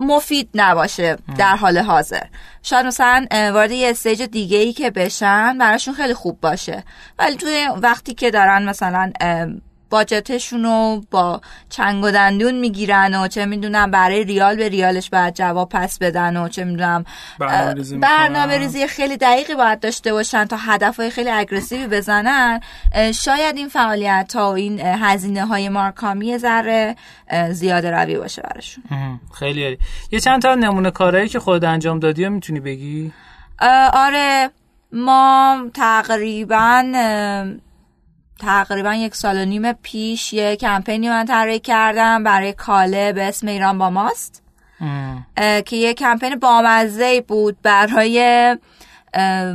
مفید نباشه در حال حاضر. شاید مثلا وارد یه استیج دیگه‌ای که بشن براشون خیلی خوب باشه، ولی توی وقتی که دارن مثلا باجتشون رو با چنگ و دندون میگیرن و چه میدونم برای ریال به ریالش باید جواب پس بدن و چه میدونم برنامه ریزی خیلی دقیقی باید داشته باشن تا هدفهای خیلی اگریسیوی بزنن، شاید این فعالیت ها و این هزینه های مارکامی ذره زیاده روی باشه براشون. خیلی عالی. یه چند تا نمونه کارهایی که خود انجام دادی رو میتونی بگی؟ آره ما تقریباً تقریبا یک سال و نیم پیش یه کمپینی من طراحی کردم برای کاله به اسم ایران با ماست که یه کمپین بامزه‌ای بود برای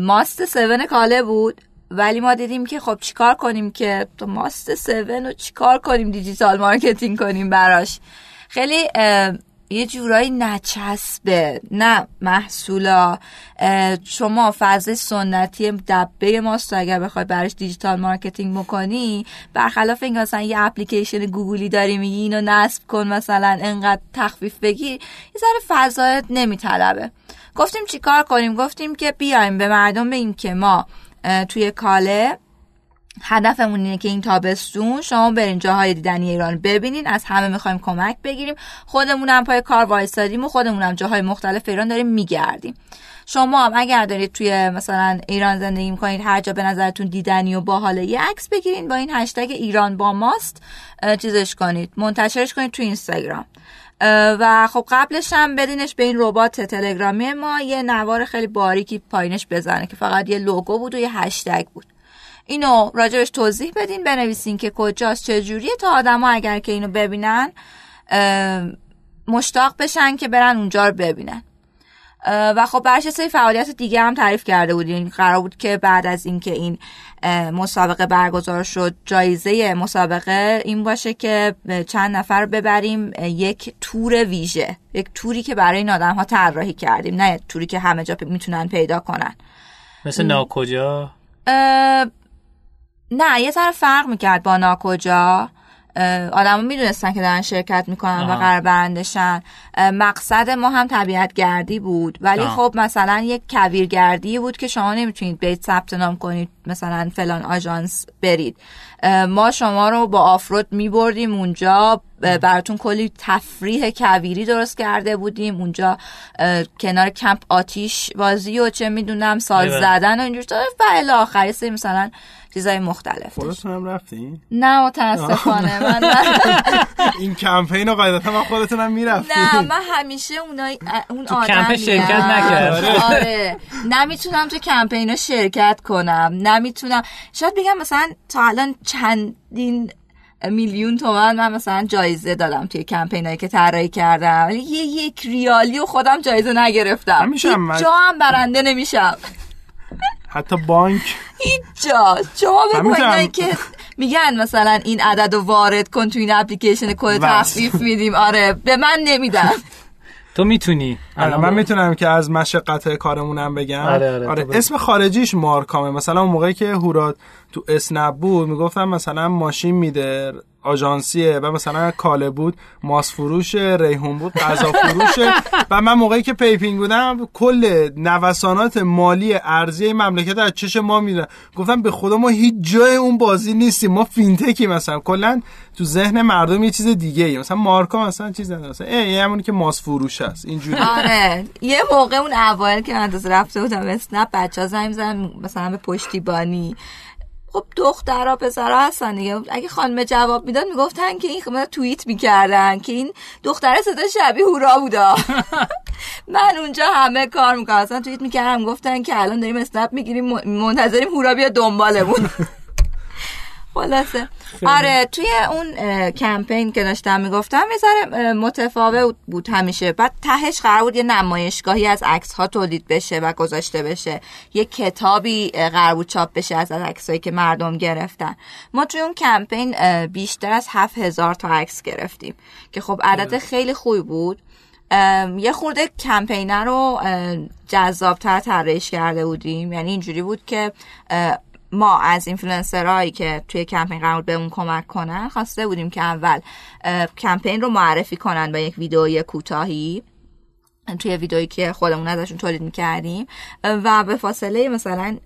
ماست سون کاله بود، ولی ما دیدیم که خب چیکار کنیم که تو ماست سون رو چیکار کنیم دیجیتال مارکتینگ کنیم براش. خیلی یه جورایی نچسبه، نه محصولا، شما فضای سنتی دبه ماست اگر بخوای براش دیجیتال مارکتینگ بکنی، برخلاف اینکه مثلا یه اپلیکیشن گوگلی داری میگی اینو نصب کن مثلا انقدر تخفیف بگیر، یه ذره فضایت نمیطلبه. گفتیم چیکار کنیم؟ گفتیم که بیایم به مردم بگیم که ما توی کاله هدفمون اینه که این تابستون شما برین جاهای دیدنی ایران ببینین، از همه میخوایم کمک بگیریم، خودمونم پای کار وایسادیم و خودمونم جاهای مختلف ایران داریم میگردیم. شما هم اگر دارید توی مثلا ایران زندگی میکنید، هر جا به نظرتون دیدنی و باحاله یه عکس بگیرین، با این هشتگ ایران با ماست چیزش کنید، منتشرش کنید توی اینستاگرام. و خب قبلش هم بدینش به این ربات تلگرامی ما یه نوار خیلی باریکی پایینش بزنه که فقط یه لوگو بود و یه هشتگ بود. اینو راجبش توضیح بدین، بنویسین که کجاست چجوریه، تا آدما اگر که اینو ببینن مشتاق بشن که برن اونجا رو ببینن. و خب برش سری فعالیت دیگه هم تعریف کرده بودین. قرار بود که بعد از این که این مسابقه برگزار شد، جایزه مسابقه این باشه که چند نفر ببریم یک تور ویژه، یک توری که برای این آدم ها طراحی کردیم، نه توری که همه جا میتونن پیدا کنن مثل ناکجا. نه یه طرف فرق میکرد با ناکجا، آدم ها میدونستن که دارن شرکت میکنن آه. و قرار برندشن. مقصد ما هم طبیعت گردی بود، ولی آه. خب مثلا یک کویرگردی بود که شما نمیتونید برید ثبت نام کنید مثلا فلان آژانس برید. ما شما رو با آفرود میبردیم اونجا، براتون کلی تفریح کویری درست کرده بودیم اونجا، کنار کمپ آتیش بازی و چه میدونم ساز زدن و اینجور تا الاخر سری مثلا چیزای مختلف. خودتون هم رفتین؟ نه متاسفانه من این کمپین رو قاعدتا من خودتون هم میرفتین. نه من همیشه اونای اون آدم تو کمپ شرکت نکردم. آره نمیتونم تو کمپین رو شرکت کنم، نمیتونم. شاید بگم مثلا تا الان چندین میلیون تومن من مثلا جایزه دادم توی کمپینایی که طراحی کردم، ولی یه یک ریالی و خودم جایزه نگرفتم. هیچ جا هم برنده نمیشم، حتی بانک هیچ جا. شما بگوید که میگن مثلا این عدد رو وارد کن تو این اپلیکیشن کد تخفیف میدیم، آره به من نمیدم. تو میتونی. آره من میتونم که از مشقت کارمونم بگم. آره, آره, آره اسم خارجیش مارکامه. مثلا اون موقعی که هورات تو اسنپ بود میگفتم مثلا ماشین میده آژانسیه، و مثلا کاله بود ماس فروشه، ریحون بود غذا فروشه، و من موقعی که پیپینگ بودم کل نوسانات مالی ارزی مملکت از چش ما میدن. گفتم به خدا ما هیچ جای اون بازی نیستیم، ما فینتکی مثلا کلا تو ذهن مردم یه چیز دیگه ای. مثلا مارکا مثلا چیز نداره، مثلا ای همون که ماس فروش است اینجوری. آره یه موقع اون اوایل که من دست رفته بودم اسنپ، بچا زنگ می‌زدن مثلا به پشتیبانی. خب دخترها پسرها هستن دیگه، اگه خانم جواب میداد میگفتن که این مثلا توییت میکردن که این دختره صدا شبیه هورا بودا. من اونجا همه کار میکنم، اصلا توییت میکردم گفتن که الان داریم اسنپ میگیریم منتظریم هورا بیا دنبالمون. خلاصه آره توی اون کمپین که داشتم میگفتم یه ذره متفاوت بود همیشه. بعد تهش قرار بود یه نمایشگاهی از عکس‌ها تولید بشه و گذاشته بشه، یه کتابی قرار بود چاپ بشه از عکسایی که مردم گرفتن. ما توی اون کمپین بیشتر از هفت هزار تا عکس گرفتیم که خب عدد خیلی خوبی بود. یه خورده کمپینه رو جذاب‌تر طراحیش کرده بودیم، یعنی اینجوری بود که ما از اینفلوئنسرایی که توی کمپین قرار بود به اون کمک کنن خواسته بودیم که اول کمپین رو معرفی کنن با یک ویدئوی کوتاهی توی ویدئویی که خودمون ازشون تولید می‌کردیم، و به فاصله مثلا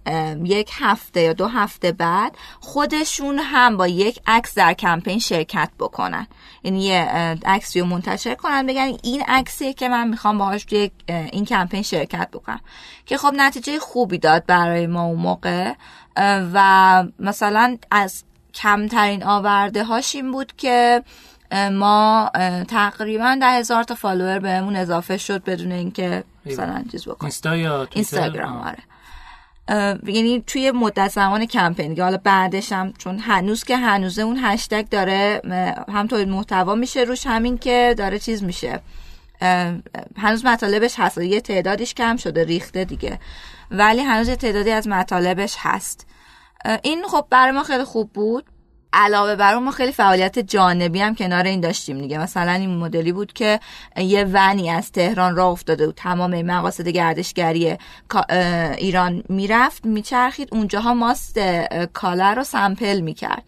یک هفته یا دو هفته بعد خودشون هم با یک عکس در کمپین شرکت بکنن، یعنی یه عکسی رو منتشر کنن بگن این عکسیه که من میخوام باهاش توی این کمپین شرکت بکنم، که خب نتیجه خوبی داد برای ما اون موقع. و مثلا از کمترین آورده هاش این بود که ما تقریبا ده هزار تا فالوور بهمون اضافه شد بدون اینکه مثلا چیز بکنیم. اینستا یا اینستاگرام آره. یعنی توی مدت زمان کمپین که حالا بعدش هم چون هنوز که هنوزه اون هشتگ داره هم تولید محتوا میشه روش، همین که داره چیز میشه هنوز مطالبش هست، یه تعدادش کم شده ریخته دیگه، ولی هنوز یه تعدادی از مطالبش هست. این خب برای ما خیلی خوب بود. علاوه بر اون ما خیلی فعالیت جانبی هم کنار این داشتیم دیگه. مثلا این مدلی بود که یه ونی از تهران راه افتاده و تمام مقاصد گردشگری ایران میرفت، میچرخید اونجاها ماست کاله رو سمپل میکرد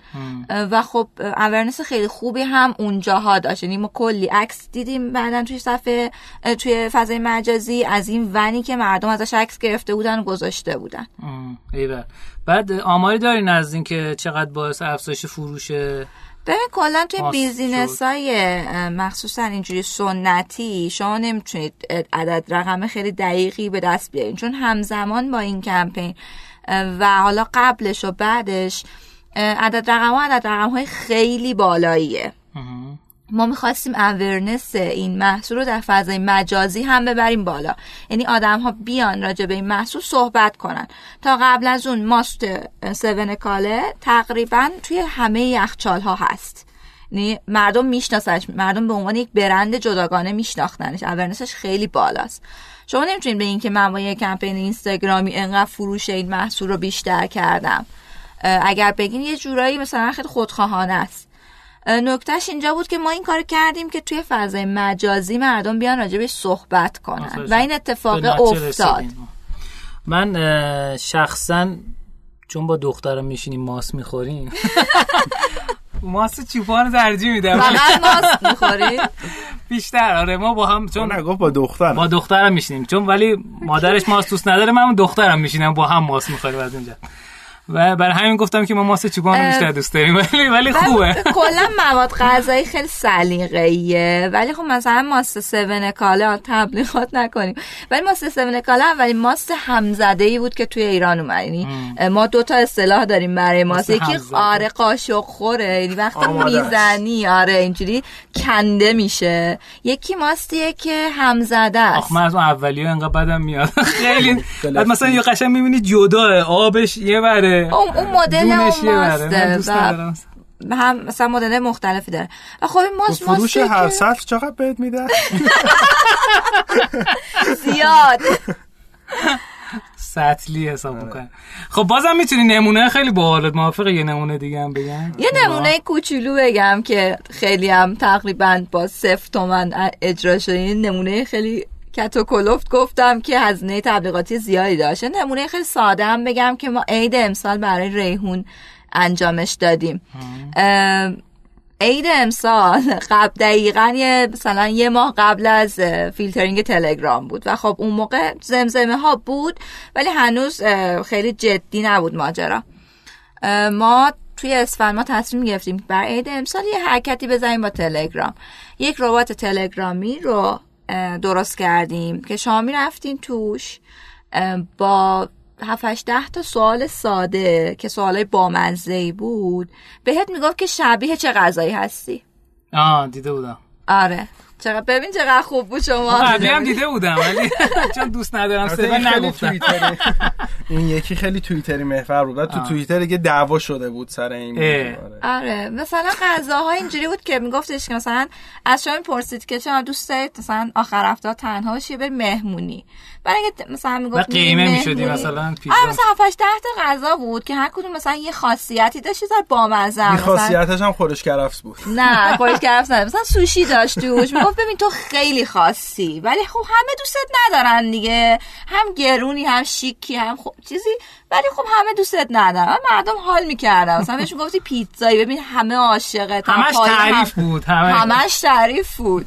و خب اورنس خیلی خوبی هم اونجاها داشت. یعنی ما کلی عکس دیدیم بعدن توی صفحه توی فضای مجازی از این ونی که مردم ازش عکس گرفته بودن و گذاشته بودن. ایوه. بعد آماری دارین از این که چقدر باعث افزایش فروشه؟ ببین کلا توی بیزینس‌های مخصوصا اینجوری سنتی شما نمیتونید عدد رقم خیلی دقیقی به دست بیارین، چون همزمان با این کمپین و حالا قبلش و بعدش عدد رقم ها عدد رقم های خیلی بالاییه. ما میخواستیم اورنس این محصول رو در فضای مجازی هم ببریم بالا، یعنی آدم ها بیان راجع به این محصول صحبت کنن. تا قبل از اون ماست سون کاله تقریبا توی همه یخچال ها هست، یعنی مردم میشناسنش، مردم به عنوان یک برند جداگانه میشناختنش، اورنسش خیلی بالاست. شما نمیتونید به این که من با یک کمپین اینستاگرامی انقدر فروش این محصول رو بیشتر کردم. اگر بگین یه جورایی مثلا خیلی خودخواهانه است. نکتهش اینجا بود که ما این کار کردیم که توی فضای مجازی مردم بیان راجبش صحبت کنن و این اتفاق افتاد. من شخصا چون با دخترم میشینیم ماست میخوریم ماست چوپان ترجیح میدم. فقط ماست میخوریم بیشتر. آره ما با هم چون نگفت با دخترم با دخترم میشینیم چون ولی مادرش ماست دوست نداره، من دخترم میشینم با هم ماست میخوریم از اونجا و برای همین گفتم که ما ماست چوگان رو بیشتر دوست داریم. ولی ولی خوبه کلا مواد غذایی خیلی سلیقه‌ایه. ولی خب مثلا ماست سون کاله تبلیغات نکنیم، ولی ماست سون کاله ولی ماست همزده‌ای بود که توی ایران اومد. یعنی ما دو تا اصطلاح داریم برای ماست، یکی آره قاشق خوره، یعنی وقتی میزنی آره اینجوری کنده میشه، یکی ماستیه که همزده است. آخ من از اون اولیه انقدر بدم میاد خیلی. بعد مثلا یه قشنگ می‌بینی جدا آبش یه بره اون اون مدل اون هم مثلا مدل مختلفی داره. خب این ماست ماست فروش هر سطح چقدر بهت میده؟ زیاد سطحی حساب میکنه. خب بازم میتونی نمونه خیلی باحالت موافق یه نمونه دیگه هم بگم، یه نمونه کوچولو بگم که خیلی هم تقریبا با صفر تومن اجرا شده. این نمونه خیلی کاتو کلوفت گفتم که هزینه تبلیغاتی زیادی داشته. نمونه خیلی ساده هم بگم که ما عید امسال برای ریحون انجامش دادیم. عید امسال قبل دقیقاً یه مثلا یه ماه قبل از فیلترینگ تلگرام بود و خب اون موقع زمزمه ها بود ولی هنوز خیلی جدی نبود ماجرا. ما توی اسفند ما تصمیم گرفتیم برای عید امسال یه حرکتی بزنیم با تلگرام. یک ربات تلگرامی رو درست کردیم که شما می رفتین توش با هفت هشت ده تا سوال ساده که سوالای بامزه‌ای بود، بهت میگفت که شبیه چه غذایی هستی. آه دیده بودم. آره چقدر ببین چقدر خوب بود. شما قبلی هم دیده بودم ولی چون دوست ندارم سبب نگفتم. این یکی خیلی توییتری محور بود. تو توییتر دیگه دعوا شده بود سر این موضوع. آره مثلا غذاها اینجوری بود که میگفتش که مثلا از شما پرسید که چرا دوست دارید مثلا آخر هفته تنها باشی به مهمونی، برای اینکه مثلا میگفت قیمه میشدی مثلا پیتزا. آره مثلا هفت هشت تا غذا بود که هر کدوم مثلا یه خاصیتی داشت، چیزا بامزه. خاصیتش هم خورش کرفس بود. نه خورش کرفس نه، مثلا سوشی داشت توش. ببین تو خیلی خاصی ولی خب همه دوستت ندارن دیگه، هم گرونی هم شیکی هم خب چیزی، ولی خب همه دوستت ندارن. مردم حال میکردن مثلا بهشون گفتی پیتزایی، ببین همه عاشقت. همش تعریف هم... بود همه. همش تعریف بود.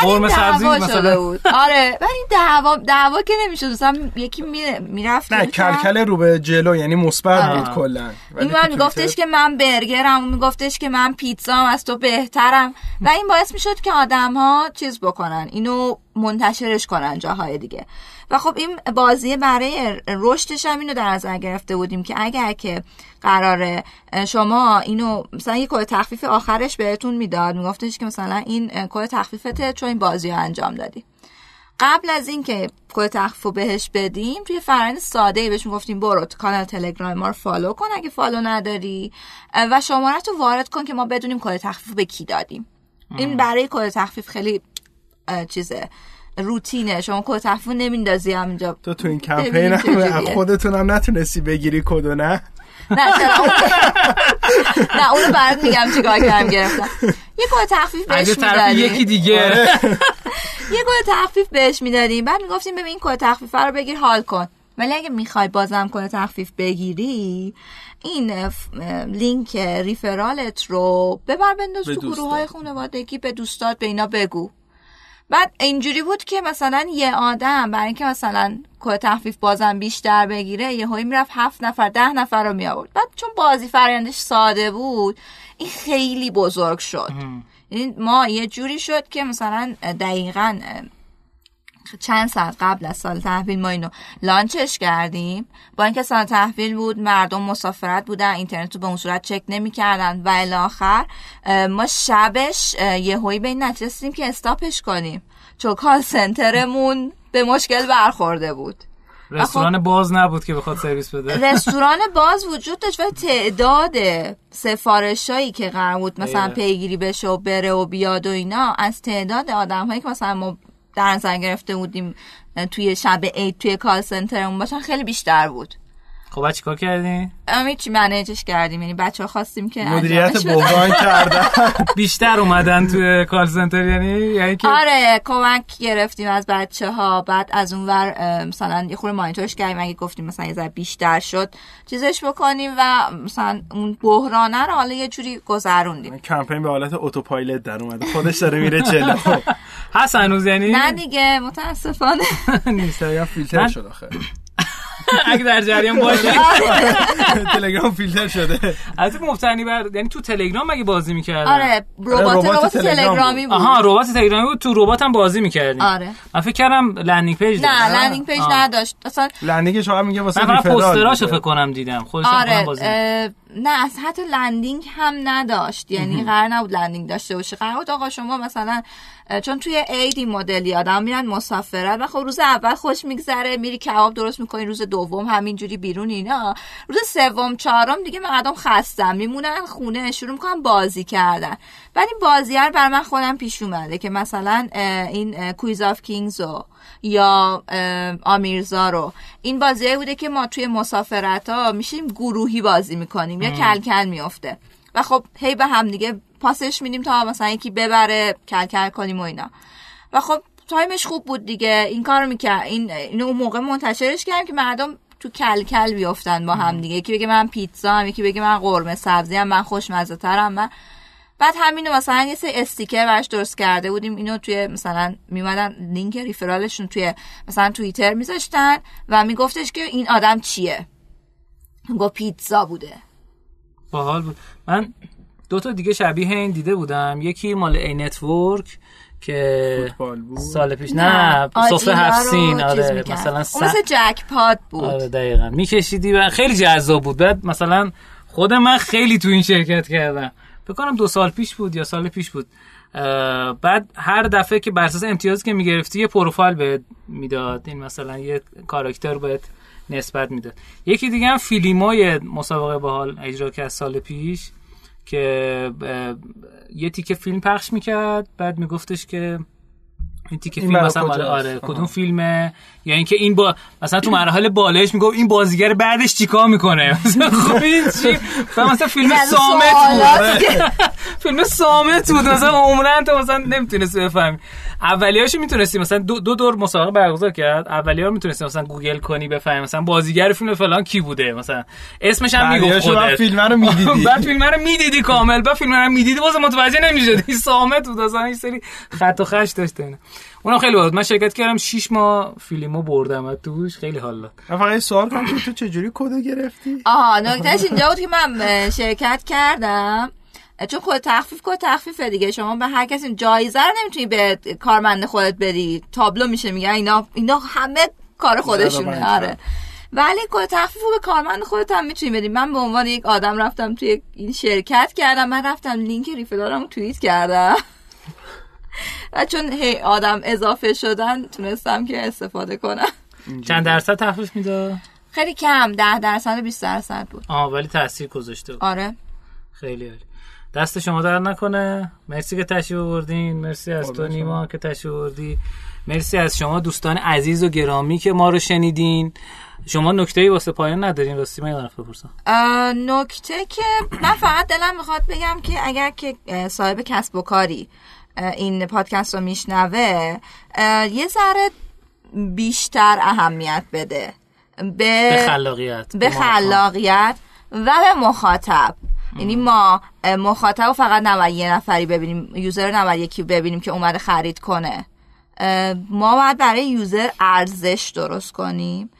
قرمه سبزی مثلا بود. آره ولی دعوا دعوا که نمیشد، مثلا یکی میرفت نه کلکل رو به جلو، یعنی مثبت بود کلا. این من میگفتش که من برگرم، اون میگفتش که من پیتزام از تو بهترم و این باعث میشد که آدم‌ها چیز بکنن، اینو منتشرش کنن جاهای دیگه. و خب این بازی برای رشدش هم اینو در نظر گرفته بودیم که اگر که قراره شما اینو مثلا یه کد تخفیف آخرش بهتون میداد، میگفتش که مثلا این کد تخفیفته چون این بازی رو انجام دادی. قبل از این که کد تخفیف بهش بدیم توی فرآیند ساده‌ای بهش میگفتیم برو کانال تلگرام ما رو فالو کن اگه فالو نداری و شماره‌تو وارد کن که ما بدونیم کد تخفیف به کی دادیم. این برای کد تخفیف خیلی چیزه روتینه، شما کد تحویل نمیندازی همینجا. تو تو این کمپین هم خودتونم نتونستی بگیری کدو؟ نه نه نه اونو برات میگم چیکار کردم گرفتم. یه کد تخفیف بهش میدادیم، یکی دیگه یه کد تخفیف بهش میدادیم، بعد میگفتیم ببین این کد تخفیف رو بگیر حال کن، ولی اگه میخوای بازم کد تخفیف بگیری این لینک ریفرالت رو ببر بنداز تو گروه‌های خانوادگی، به دوستات، به اینا بگو. بعد اینجوری بود که مثلا یه آدم برای اینکه مثلا کد تخفیف بازم بیشتر بگیره یهو میرفت هفت نفر ده نفر رو می آورد. بعد چون بازی فرآیندش ساده بود این خیلی بزرگ شد. یعنی ما یه جوری شد که مثلا دقیقاً چند ساعت قبل از سال تحویل ما اینو لانچش کردیم، با اینکه سال تحویل بود مردم مسافرت بودن، اینترنت رو به اون صورت چک نمی‌کردن و الی آخر ما شبش یهویی به این نتیجه رسیدیم که استاپش کنیم چون کال سنترمون به مشکل برخورده بود. رستوران باز نبود که بخواد سرویس بده. رستوران باز وجود داشت ولی تعداد سفارشایی که قرار بود مثلا پیگیری بشه و بره و بیاد و اینا از تعداد آدم‌هایی که مثلا ما در نظر گرفته بودیم توی شب عید توی کال سنترمون باشن خیلی بیشتر بود. خب چیکار کردین؟ هیچ منیجش کردیم، یعنی بچه‌ها خواستیم که مدیریت بحران کردن بیشتر اومدن توی کال سنتر، یعنی یعنی که آره کمک گرفتیم از بچه‌ها. بعد از اونور مثلا یه خورده مانیتورش کردیم، اگه گفتیم مثلا یه ذره بیشتر شد چیزش بکنیم و مثلا اون بحرانه رو حالا یه جوری گذروندیم. کمپین به حالت اتوپایلوت در اومد، خودش داره میره جلو. حسن هنوز یعنی نه دیگه متاسفانه نیست، یا فیلتر شد آخه. اگه در جریان باشی تلگرام فیلتر شده. البته مفتنی بر یعنی تو تلگرام مگه بازی می‌کردن؟ آره، ربات ربات تلگرامی بود. آها، ربات تلگرامی بود، تو ربات هم بازی می‌کردیم. آره. من فکر کردم لندینگ پیج داشت. نه، لندینگ پیج نداشت. اصلا لندینگش هم میگه واسه ریفرال. من پوستراشو فکر کنم دیدم. خودش هم بازی. آره، نه از حتی لندینگ هم نداشت. یعنی قرار نبود لندینگ داشته باشه. قرار بود آقا شما مثلا چون توی عیدی مدلی آدم میرن مسافرت و خب روز اول خوش میگذره، میری کباب درست میکنی، روز دوم همینجوری بیرون اینا، روز سوم چهارم دیگه مردم خستن میمونن خونه، شروع میکنن بازی کردن. بعد این بازی ها بر من خودم پیش اومده که مثلا این کویز آف کینگز و یا آمیرزا رو، این بازیه بوده که ما توی مسافرت ها میشیم گروهی بازی میکنیم یا کلکل میفته و خب هی به هم دیگه پاسش میدیم تا مثلا یکی ببره، کلکل کنیم و اینا. و خب تایمش خوب بود دیگه، این کارو میکرد، این اینو اون موقع منتشرش کردم که مردم تو کلکل بیافتن با هم دیگه، یکی بگه من پیتزا هم، یکی بگه من قرمه سبزی هم، من خوشمزه ترم من. بعد همینو مثلا یه سری استیکر براش درست کرده بودیم، اینو توی مثلا میومدن لینک ریفرالشون توی مثلا توییتر میذاشتن و میگفتش که این آدم چیه، گفت پیتزا بوده. باحال بود. من دو تا دیگه شبیه این دیده بودم، یکی مال ای نتورک که سال پیش نه سفره هفسین، آره مثلا س... مثل جک پاد بود. آره دقیقاً میکشیدی و خیلی جذاب بود. بعد مثلا خود من خیلی تو این شرکت کردم، فکر کنم دو سال پیش بود یا سال پیش بود. بعد هر دفعه که بر اساس امتیازی که میگرفتی یه پروفایل بهت میداد، این مثلا یه کاراکتر بهت نسبت میداد. یکی دیگه هم فیلمای مسابقه باحال اجرا کرد سال پیش که یه تیکه فیلم پخش میکرد، بعد میگفتش که این تیکه این فیلم مثلا آره, آره کدوم فیلمه، یا اینکه این با مثلا تو مرحله بالایش میگفت این بازیگر بعدش چیکار میکنه. خب این چی مثلا فیلم صامت بود. فیلم صامت بود مثلا، عمرن تو مثلا نمیتونستی بفهمی. اولیاشو میتونستی مثلا دو, دو دور مسابقه برگزار کرد، اولیار میتونستی مثلا گوگل کنی بفهمی مثلا بازیگر فیلم فلان کی بوده، مثلا اسمش هم میگفت خودت. بعد فیلم رو میدیدی، بعد فیلم رو میدیدی کامل، بعد فیلم رو میدیدی باز متوجه نمیشدی صامت بود، مثلا این سری خط و خش داشت. اونم خیلی بود. من شرکت کردم شش ماه فیلمو بردم توش، خیلی حال داد. من فقط سوال کنم تو چجوری کد گرفتی؟ آها نکتهش اینجا بود که من شرکت کردم چون کد تخفیف کد تخفیفه دیگه، شما به هر کسی جایزه رو نمیتونی به کارمند خودت بدی، تابلو میشه میگن اینا اینا همه کار خودشونه. آره ولی کد تخفیف رو به کارمند خودت هم میتونی بدی. من به عنوان یک آدم رفتم توی این شرکت کردم، من رفتم لینک ریفرالمو توییت کردم و چون هی آدم اضافه شدن تونستم که استفاده کنم. چند درصد تخفیف میداد؟ خیلی کم، ده درصد و بیست درصد بود. آه ولی تاثیر گذاشته بود. آره خیلی عالی. دست شما درد نکنه. مرسی که تشریف آوردین. مرسی از تو نیما که تشریف آوردی. مرسی از شما دوستان عزیز و گرامی که ما رو شنیدین. شما نکته‌ای واسه پایان ندارین؟ راستی من یادم بپرسم. نکته که من فقط دلم میخواد بگم که اگر که صاحب کسب و کاری این پادکست رو میشنوه یه ذره بیشتر اهمیت بده به, به خلاقیت، به خلاقیت و به مخاطب. یعنی ما مخاطب فقط نباید یه نفری ببینیم، یوزر نباید یکی ببینیم که اومده خرید کنه. ما باید برای یوزر ارزش درست کنیم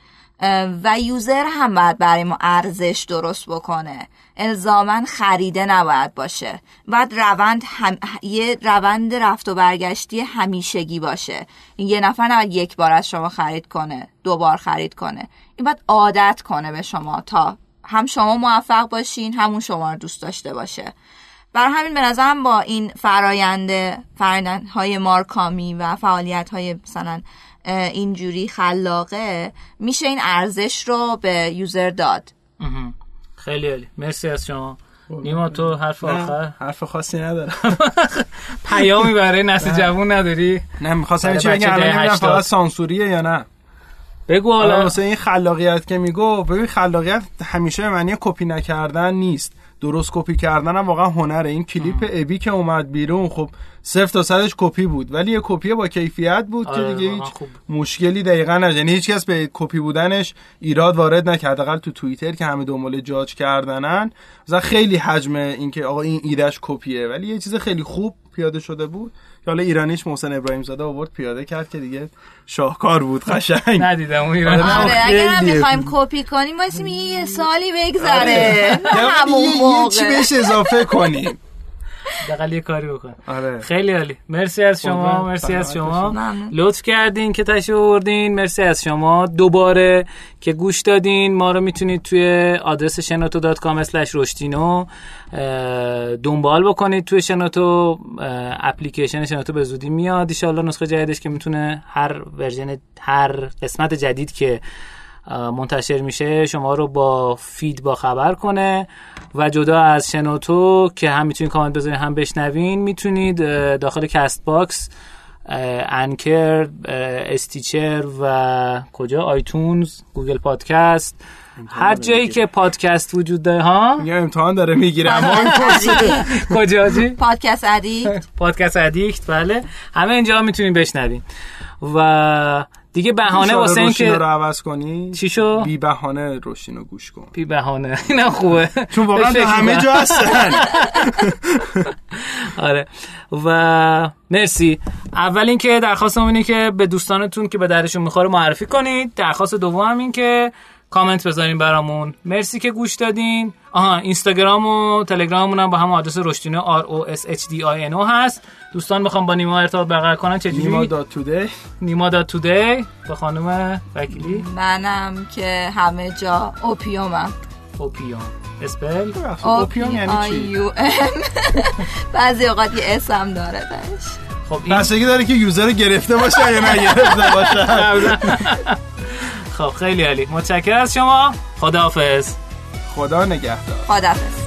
و یوزر هم باید برای ما ارزش درست بکنه. الزاماً خریده نباید باشه. باید روند هم... یه روند رفت و برگشتی همیشگی باشه. یه نفر نباید یک بار از شما خرید کنه، دو بار خرید کنه. این باید عادت کنه به شما تا هم شما موفق باشین، همون شما رو دوست داشته باشه. برای همین به نظرم با این فراینده فرآیندهای مارکامی و فعالیت‌های مثلا اینجوری خلاقه میشه این ارزش رو به یوزر داد. خیلی عالی. مرسی از شما. نیما تو حرف آخر؟ حرف خاصی ندارم. پیامی برای نسل جوان نداری؟ نه، می‌خواستم چه بگم، الان فقط سانسوریه یا نه؟ بگو حالا. مثلا این خلاقیت که میگو، ببین خلاقیت همیشه به معنی کپی نکردن نیست. درست کپی کردن هم واقعا هنره. این کلیپ ابی که اومد بیرون خب صفر تا صدش کپی بود، ولی یه کپی با کیفیت بود که دیگه هیچ مشکلی دقیقاً نشد. یعنی هیچ کس به کپی بودنش ایراد وارد نکرد. حداقل تو توییتر که همه دنبال جاج کردنن، مثلا خیلی حجم این که آقا این ایدهش کپیه، ولی یه چیز خیلی خوب پیاده شده بود که حالا ایرانیش محسن ابراهیم زاده آورد پیاده کرد که دیگه شاهکار بود. قشنگ ندیدم اون ایران. اگه ما می‌خوایم کپی کنیم واسه یه سالی بگذره، همون موقع چی بهش اضافه کنیم، دقیقاً یه کاری بکنیم. خیلی عالی. مرسی از شما. مرسی از شما لطف کردین که تشریف آوردین. مرسی از شما دوباره که گوش دادین. ما رو میتونید توی آدرس شناتو دات کام اسلش رشدینو دنبال بکنید. توی شناتو اپلیکیشن شناتو به زودی میاد ان شاءالله، نسخه جدیدش که میتونه هر ورژن، هر قسمت جدید که منتشر میشه شما رو با فید با خبر کنه. و جدا از شنوتو که هم میتونید کامنت بذارین هم بشنوین، میتونید داخل کست باکس، انکر، استیچر و کجا، آیتونز، گوگل پادکست، هر جایی که پادکست وجود داره ها، میگم امتحان داره میگیرم کجا جی پادکست ادیکت، پادکست ادیکت، بله همه اینجا میتونید بشنوین. و دیگه بهانه واسه این که رو عوض کنی چی شو، بی بهانه روشینو گوش کن. بی بهانه اینا خوبه چون واقعا همه جا هستن. آره. و مرسی. اول این که درخواستم اینه که به دوستانتون که به درشون میخوره معرفی کنید. درخواست دوم این که کامنت بذارین برامون. مرسی که گوش دادین. آها، اینستاگرام و تلگراممون هم با هم آدرس رشدینو آر او اس اچ دی آی ان او هست. دوستان بخوام با نیما ارتباط برقرار کنن چجوری؟ نیما دات تودی، نیما دات تودی. به خانم وکیلی منم که همه جا اوپیومم. اوپیوم اسپل اوپیوم یعنی چی؟ بعضی اوقات یه اسم داره داش. خب این بستگی داره که یوزر گرفته باشه یا نه گرفته باشه. خب خیلی عالی. متشکرم از شما. خداحافظ. خدا نگهدار. خداحافظ.